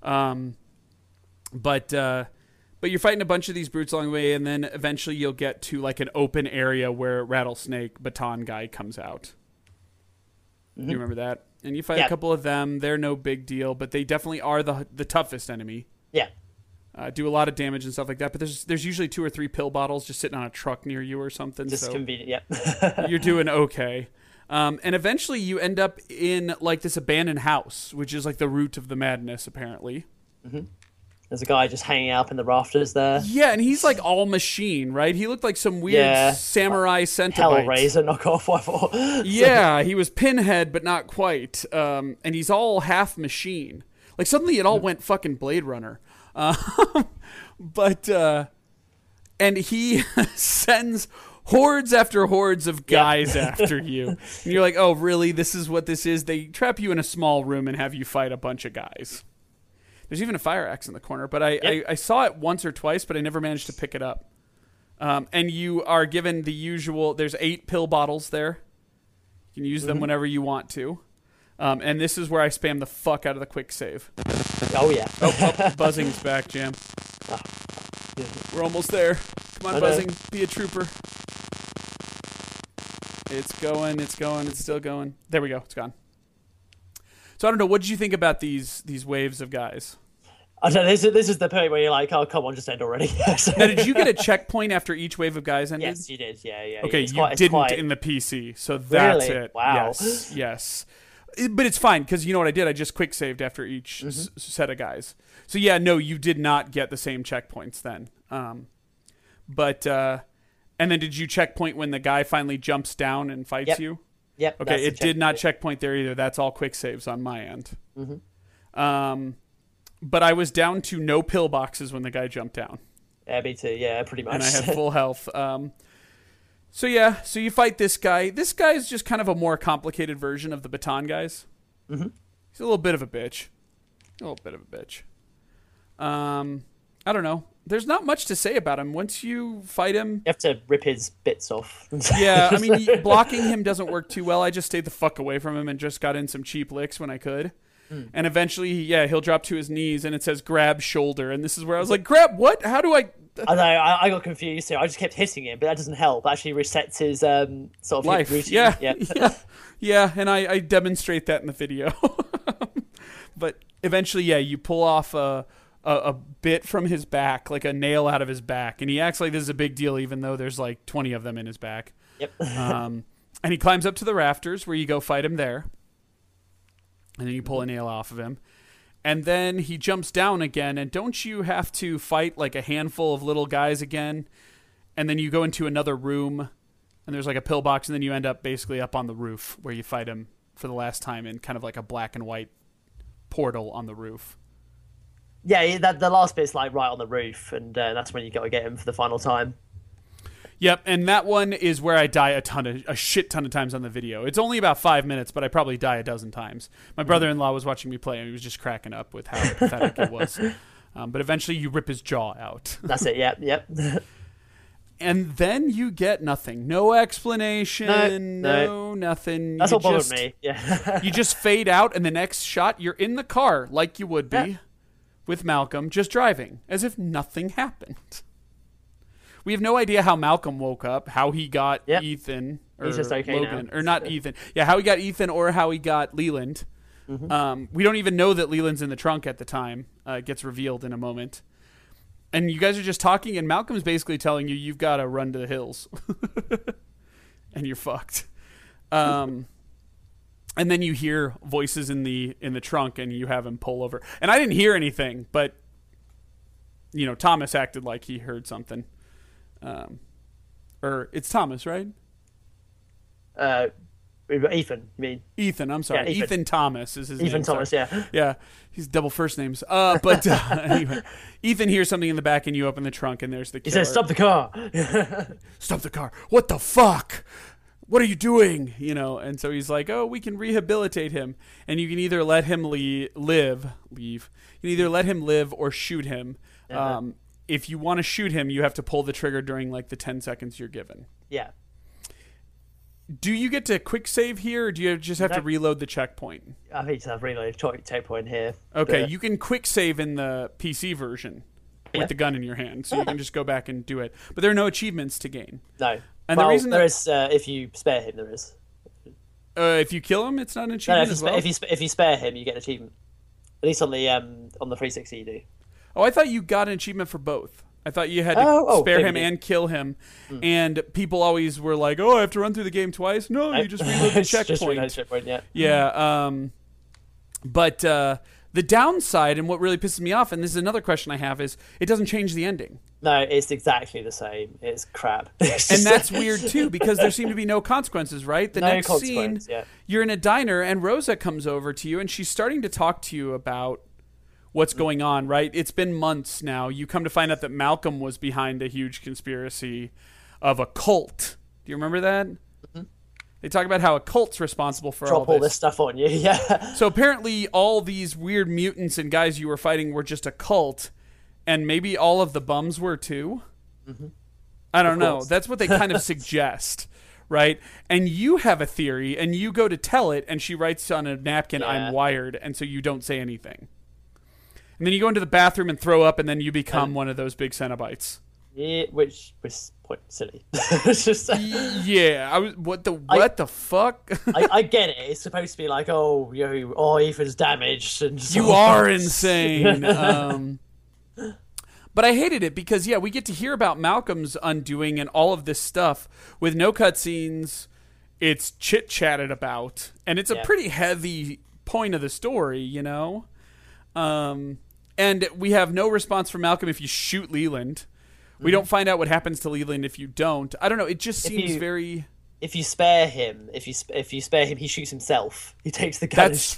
But you're fighting a bunch of these brutes along the way, and then eventually you'll get to, like, an open area where Rattlesnake Baton Guy comes out. You remember that? And you fight a couple of them. They're no big deal, but they definitely are the toughest enemy. Yeah. Do a lot of damage and stuff like that. But there's usually 2 or 3 pill bottles just sitting on a truck near you or something. Just so convenient, yeah. You're doing okay. And eventually you end up in like this abandoned house, which is like the root of the madness, apparently. Mm-hmm. There's a guy just hanging out in the rafters there. Yeah, and he's like all machine, right? He looked like some weird samurai centipede. Hellraiser knockoff, I thought. Yeah, he was Pinhead, but not quite. And he's all half machine. Like suddenly it all went fucking Blade Runner. And he sends hordes after hordes of guys after you. And you're like, oh, really? This is what this is? They trap you in a small room and have you fight a bunch of guys. There's even a fire axe in the corner, but I saw it once or twice, but I never managed to pick it up. And you are given the usual, there's 8 pill bottles there. You can use them whenever you want to. And this is where I spam the fuck out of the quick save. Oh, yeah. Oh, buzzing's back, Jam. Oh. Yeah. We're almost there. Come on, buzzing. Be a trooper. It's going. It's still going. There we go. It's gone. So I don't know. What did you think about these waves of guys? I don't know, this is the point where you're like, oh, come on, just end already. Now, did you get a checkpoint after each wave of guys ended? Yes, you did. Yeah. Okay, you didn't in the PC, so that's really? It. Wow. Yes. But it's fine, because you know what I did? I just quick saved after each set of guys. So yeah, no, you did not get the same checkpoints then. And then did you checkpoint when the guy finally jumps down and fights you? Yep. Okay, it did not checkpoint there either. That's all quick saves on my end. Mm-hmm. But I was down to no pill boxes when the guy jumped down. Yeah, me too. Yeah, pretty much. And I have full health. So you fight this guy. This guy is just kind of a more complicated version of the baton guys. Mm-hmm. He's a little bit of a bitch. I don't know. There's not much to say about him. Once you fight him... You have to rip his bits off. Yeah, I mean, blocking him doesn't work too well. I just stayed the fuck away from him and just got in some cheap licks when I could. And eventually, he'll drop to his knees and it says grab shoulder. And this is where I was like, grab what? How do I... I know, I got confused too. I just kept hitting him, but that doesn't help. It actually resets his sort of life routine. Yeah, and I demonstrate that in the video. But eventually, you pull off a bit from his back, like a nail out of his back, and he acts like this is a big deal even though there's like 20 of them in his back. Yep. And he climbs up to the rafters where you go fight him there, and then you pull a nail off of him, and then he jumps down again, and don't you have to fight like a handful of little guys again? And then you go into another room and there's like a pillbox, and then you end up basically up on the roof where you fight him for the last time in kind of like a black and white portal on the roof. Yeah, the last bit's like right on the roof, and that's when you got to get him for the final time. Yep, and that one is where I die a shit ton of times on the video. It's only about 5 minutes, but I probably die a dozen times. My brother-in-law was watching me play, and he was just cracking up with how pathetic it was. But eventually, you rip his jaw out. That's it. Yep. And then you get nothing. No explanation. No nothing. That's what bothered me. Yeah. You just fade out, and the next shot, you're in the car, like you would be. Yeah. With Malcolm just driving as if nothing happened. We have no idea how Malcolm woke up, how he got Ethan, or he's just okay Logan, now. Or not Ethan. Yeah, how he got Ethan or how he got Leland. Mm-hmm. We don't even know that Leland's in the trunk at the time. It gets revealed in a moment. And you guys are just talking, and Malcolm's basically telling you you've got to run to the hills. And you're fucked. And then you hear voices in the trunk, and you have him pull over. And I didn't hear anything, but you know, Thomas acted like he heard something. Or it's Thomas, right? Ethan, you mean? Ethan, I'm sorry. Yeah, Ethan Thomas is his name. Ethan Thomas, Yeah, he's double first names. But anyway, Ethan hears something in the back, and you open the trunk, and there's the killer. He says, "Stop the car! Stop the car! What the fuck? What are you doing?" You know, and so he's like, "Oh, we can rehabilitate him, and you can either let him leave. You can either let him live or shoot him. Yeah. If you want to shoot him, you have to pull the trigger during like the 10 seconds you're given." Yeah. Do you get to quick save here, or do you just have to reload the checkpoint? I think I've reloaded checkpoint here. Okay, you can quick save in the PC version with the gun in your hand, so you can just go back and do it. But there are no achievements to gain. No. And the reason there is, if you spare him, there is. If you kill him, it's not an achievement. No, if you spare him, you get an achievement. At least on the 360, you do. Oh, I thought you got an achievement for both. I thought you had to spare him and kill him. Mm. And people always were like, "Oh, I have to run through the game twice." No, you just reload the checkpoint. Just reload the checkpoint, yeah. Yeah. But the downside, and what really pisses me off, and this is another question I have, is it doesn't change the ending. No, it's exactly the same. It's crap. And that's weird, too, because there seem to be no consequences, right? The next scene, you're in a diner, and Rosa comes over to you, and she's starting to talk to you about what's going on, right? It's been months now. You come to find out that Malcolm was behind a huge conspiracy of a cult. Do you remember that? Mm-hmm. They talk about how a cult's responsible for all this. Drop all this stuff on you, yeah. So apparently all these weird mutants and guys you were fighting were just a cult. And maybe all of the bums were too. Mm-hmm. I don't know. That's what they kind of suggest, right? And you have a theory, and you go to tell it, and she writes on a napkin, "I'm wired," and so you don't say anything. And then you go into the bathroom and throw up, and then you become one of those big Cenobites. Yeah, which was quite silly. What the fuck? I get it. It's supposed to be like, Ethan's damaged, and you are insane. But I hated it because, we get to hear about Malcolm's undoing and all of this stuff with no cutscenes. It's chit-chatted about. And it's a pretty heavy point of the story, and we have no response from Malcolm if you shoot Leland. Mm-hmm. We don't find out what happens to Leland if you don't. I don't know. It just seems very... If you spare him, he shoots himself. He takes the gun. That's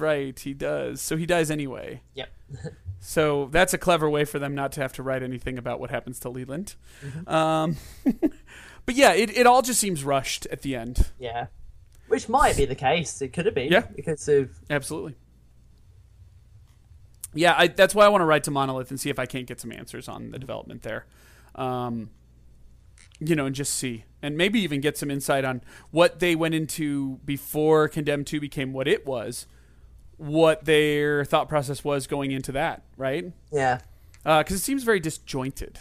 right. He does. So he dies anyway. Yep. So that's a clever way for them not to have to write anything about what happens to Leland. Mm-hmm. But yeah, it all just seems rushed at the end. Yeah. Which might be the case. It could have been. Yeah. Because of... Absolutely. Yeah, that's why I want to write to Monolith and see if I can't get some answers on the development there. And just see. And maybe even get some insight on what they went into before Condemned 2 became what it was. What their thought process was going into that, right? Yeah. Because it seems very disjointed.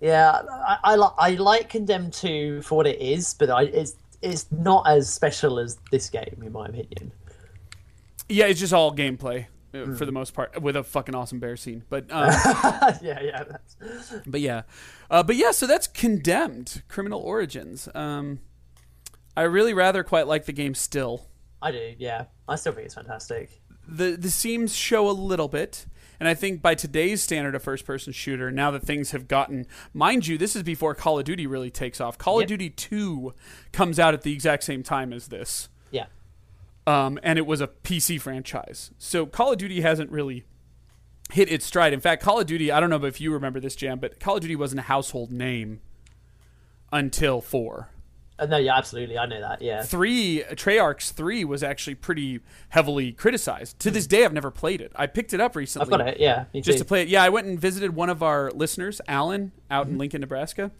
Yeah, I like Condemned 2 for what it is, but it's not as special as this game, in my opinion. Yeah, it's just all gameplay for the most part, with a fucking awesome bear scene. But yeah. So that's Condemned: Criminal Origins. I really rather quite like the game still. I do, yeah. I still think it's fantastic. The seams show a little bit, and I think by today's standard of first-person shooter, now that things have gotten... Mind you, this is before Call of Duty really takes off. Call of Duty 2 comes out at the exact same time as this. Yeah. And it was a PC franchise. So Call of Duty hasn't really hit its stride. In fact, Call of Duty, I don't know if you remember this, Jam, but Call of Duty wasn't a household name until 4. No, yeah, absolutely. I know that, yeah. Treyarch's 3 was actually pretty heavily criticized. To this day, I've never played it. I picked it up recently. I've got it, yeah. Just to play it. Yeah, I went and visited one of our listeners, Alan, out in Lincoln, Nebraska.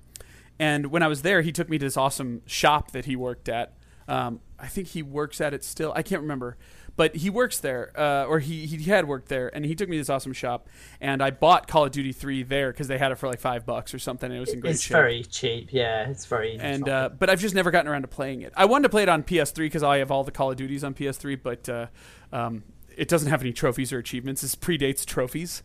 And when I was there, he took me to this awesome shop that he worked at. I think he works at it still. I can't remember. But he works there, or he had worked there, and he took me to this awesome shop, and I bought Call of Duty 3 there because they had it for like $5 or something, and it was in great shape. It's very cheap, yeah. It's very but I've just never gotten around to playing it. I wanted to play it on PS3 because I have all the Call of Duties on PS3, but it doesn't have any trophies or achievements. This predates trophies.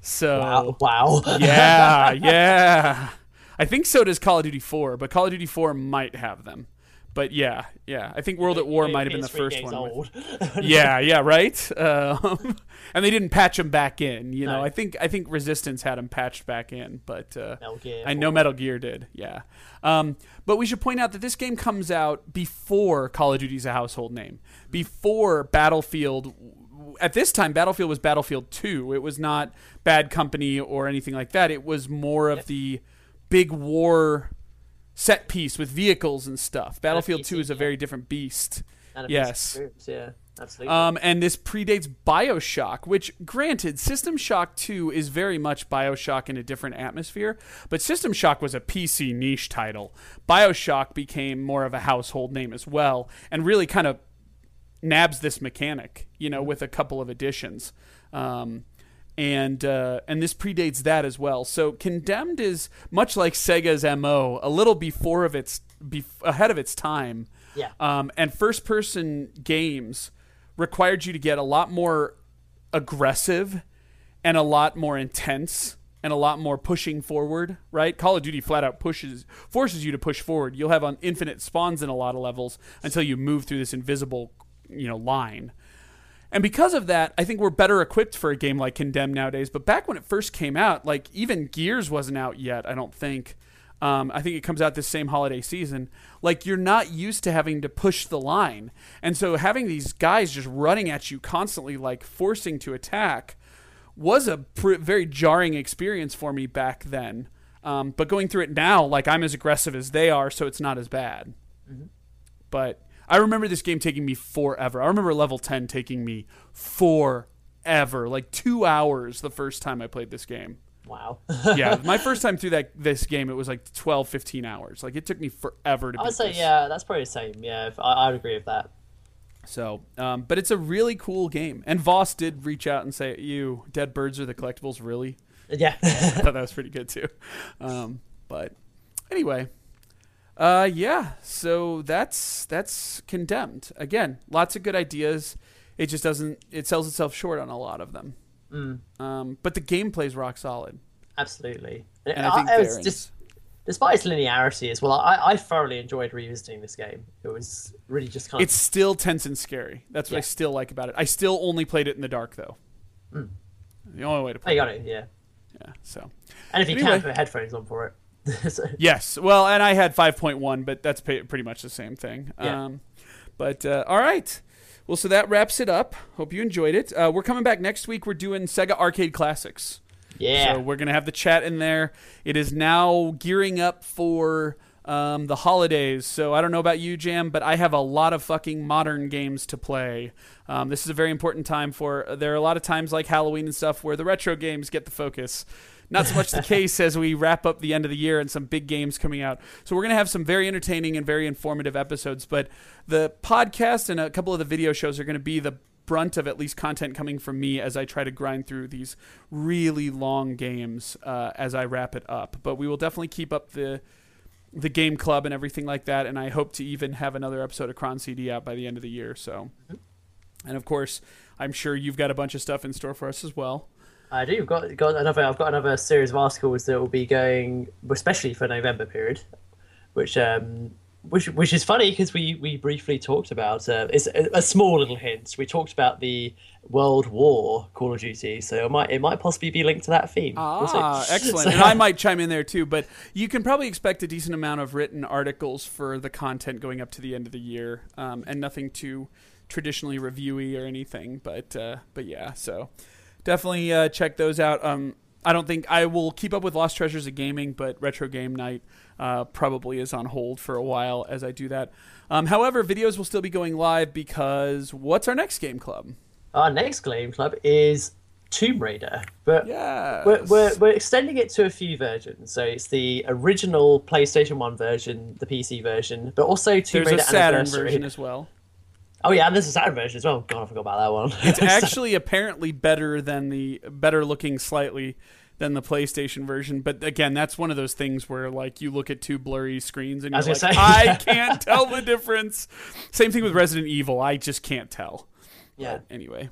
So Wow. Yeah. I think so does Call of Duty 4, but Call of Duty 4 might have them. But yeah. I think World at War might have been the first one. Old. Yeah, right? And they didn't patch them back in, No. I think Resistance had them patched back in, but I know Metal Gear did, yeah. But we should point out that this game comes out before Call of Duty's a household name, before Battlefield. At this time, Battlefield was Battlefield 2. It was not Bad Company or anything like that. It was more of the big war... set piece with vehicles and stuff. Battlefield 2 is a very different beast. Yes. Yeah, absolutely. And this predates Bioshock, which, granted, System Shock 2 is very much Bioshock in a different atmosphere, but System Shock was a PC niche title. Bioshock became more of a household name as well, and really kind of nabs this mechanic, with a couple of additions. And this predates that as well. So Condemned is much like Sega's MO, a little ahead of its time, Yeah. And first-person games required you to get a lot more aggressive and a lot more intense and a lot more pushing forward, right? Call of Duty flat out forces you to push forward. You'll have infinite spawns in a lot of levels until you move through this invisible, line. And because of that, I think we're better equipped for a game like Condemned nowadays. But back when it first came out, even Gears wasn't out yet, I don't think. I think it comes out this same holiday season. You're not used to having to push the line. And so having these guys just running at you constantly, forcing to attack, was a very jarring experience for me back then. But going through it now, I'm as aggressive as they are, so it's not as bad. Mm-hmm. But I remember this game taking me forever. I remember level 10 taking me forever, 2 hours the first time I played this game. Wow. Yeah, my first time through this game, it was 12, 15 hours. It took me forever to beat this. I would say, yeah, that's probably the same. Yeah, I would agree with that. So, but it's a really cool game. And Voss did reach out and say, "You dead birds are the collectibles, really?" Yeah. I thought that was pretty good too. But anyway, yeah. So that's Condemned. Again, lots of good ideas. It just it sells itself short on a lot of them. Mm. But the gameplay's rock solid. Absolutely. And I think it's just, despite its linearity as well, I thoroughly enjoyed revisiting this game. It was really just kind of... It's still tense and scary. That's what I still like about it. I still only played it in the dark, though. Mm. The only way to play it. I got it, yeah. Yeah, so... And if you can, put headphones on for it. So. Yes, well, and I had 5.1, but that's pretty much the same thing. Yeah. All right. Well, so that wraps it up. Hope you enjoyed it. We're coming back next week. We're doing Sega Arcade Classics. Yeah. So we're going to have the chat in there. It is now gearing up for the holidays. So I don't know about you, Jam, but I have a lot of fucking modern games to play. This is a very important time there are a lot of times like Halloween and stuff where the retro games get the focus. Not so much the case as we wrap up the end of the year and some big games coming out. So we're going to have some very entertaining and very informative episodes. But the podcast and a couple of the video shows are going to be the brunt of at least content coming from me as I try to grind through these really long games as I wrap it up. But we will definitely keep up the game club and everything like that, and I hope to even have another episode of Cron CD out by the end of the year. So, and of course, I'm sure you've got a bunch of stuff in store for us as well. I do. I've got another series of articles that will be going, especially for November period, which is funny because we briefly talked about it's a small little hint. We talked about the World War Call of Duty, so it might possibly be linked to that theme. Excellent! So, and I might chime in there too, but you can probably expect a decent amount of written articles for the content going up to the end of the year, and nothing too traditionally reviewy or anything. But yeah, so definitely check those out. I don't think I will keep up with Lost Treasures of Gaming, but Retro Game Night probably is on hold for a while as I do that. However, videos will still be going live because what's our next game club? Our next game club is Tomb Raider, but yes, we're extending it to a few versions. So it's the original PlayStation 1 version, the PC version, but also Tomb Raider a Saturn version as well. Oh yeah, and there's a Saturn version as well. God, I forgot about that one. It's actually apparently better looking slightly than the PlayStation version. But again, that's one of those things where you look at two blurry screens and you're I can't tell the difference. Same thing with Resident Evil. I just can't tell. Yeah. But anyway.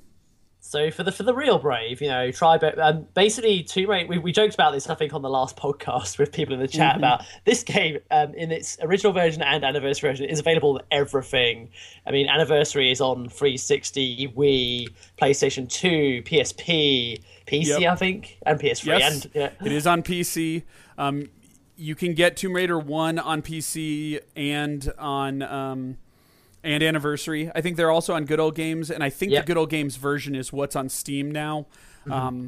So for the real brave, try. Basically, Tomb Raider. We joked about this, I think, on the last podcast with people in the chat about this game in its original version and anniversary version is available on everything. I mean, anniversary is on 360, Wii, PlayStation 2, PC, yep. I think, and PS3. Yes, it is on PC. You can get Tomb Raider 1 on PC and on. And anniversary. I think they're also on Good Old Games, and I think the Good Old Games version is what's on Steam now. Mm-hmm.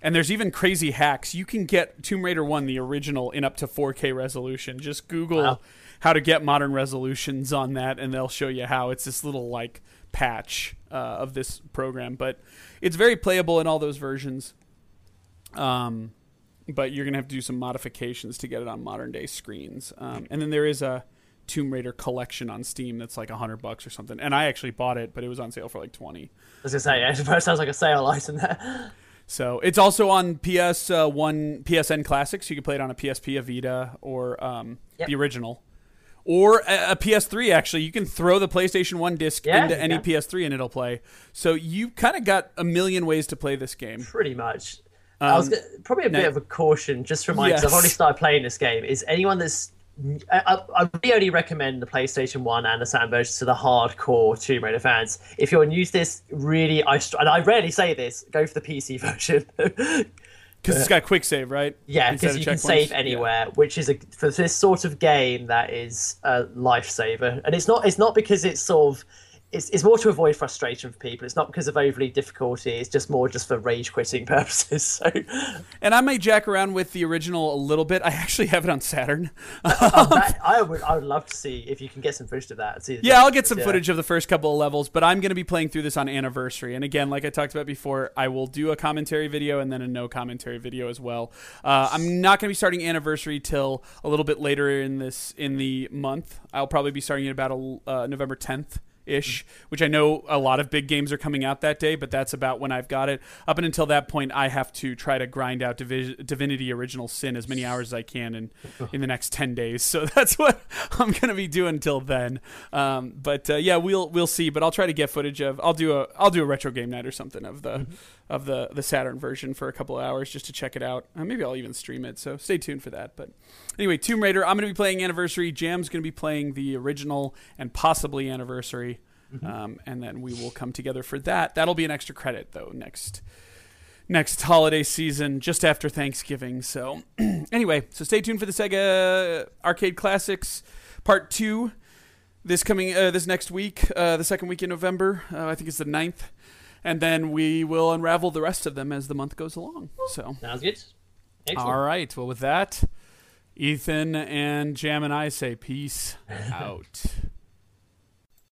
And there's even crazy hacks. You can get Tomb Raider 1, the original, in up to 4K resolution. Just Google how to get modern resolutions on that, and they'll show you how. It's this little patch of this program, but it's very playable in all those versions. But you're gonna have to do some modifications to get it on modern day screens. And then there is a Tomb Raider collection on Steam that's $100 or something, and I actually bought it, but it was on sale for $20. I was gonna say, yeah, it sounds like a sale item there. So it's also on PS1, PSN Classics. You can play it on a PSP, a Vita, or the original, or a PS3, actually. You can throw the PlayStation 1 disc into any PS3 and it'll play. So you kind of got a million ways to play this game. Pretty much. I was gonna, probably a bit of a caution, just for mine, because I've already started playing this game, is anyone that's... I really only recommend the PlayStation 1 and the Saturn versions to the hardcore Tomb Raider fans. If you're new to this, really, and I rarely say this, go for the PC version. Because it's got quick save, right? Yeah, because you can save anywhere, which is for this sort of game that is a lifesaver. And it's not because it's sort of it's more to avoid frustration for people. It's not because of overly difficulty. It's just more just for rage quitting purposes. So, and I may jack around with the original a little bit. I actually have it on Saturn. I would love to see if you can get some footage of that. I'll get some footage of the first couple of levels, but I'm going to be playing through this on Anniversary. And again, like I talked about before, I will do a commentary video and then a no commentary video as well. I'm not going to be starting Anniversary till a little bit later in the month. I'll probably be starting it about November 10th. Ish, which I know a lot of big games are coming out that day, but that's about when I've got it. Up and until that point, I have to try to grind out Divinity Original Sin as many hours as I can in the next 10 days. So that's what I'm going to be doing until then. We'll see. But I'll try to get footage of. I'll do a retro game night or something of the of the Saturn version for a couple of hours just to check it out. Maybe I'll even stream it. So stay tuned for that. But anyway, Tomb Raider. I'm going to be playing Anniversary. Jam's going to be playing the original and possibly Anniversary. Mm-hmm. And then we will come together for that. That'll be an extra credit, though, next holiday season, just after Thanksgiving. So anyway, so stay tuned for the Sega Arcade Classics Part 2 this next week, the second week in November. I think it's the 9th. And then we will unravel the rest of them as the month goes along. So sounds good. Excellent. All right. Well, with that, Ethan and Jam and I say peace out.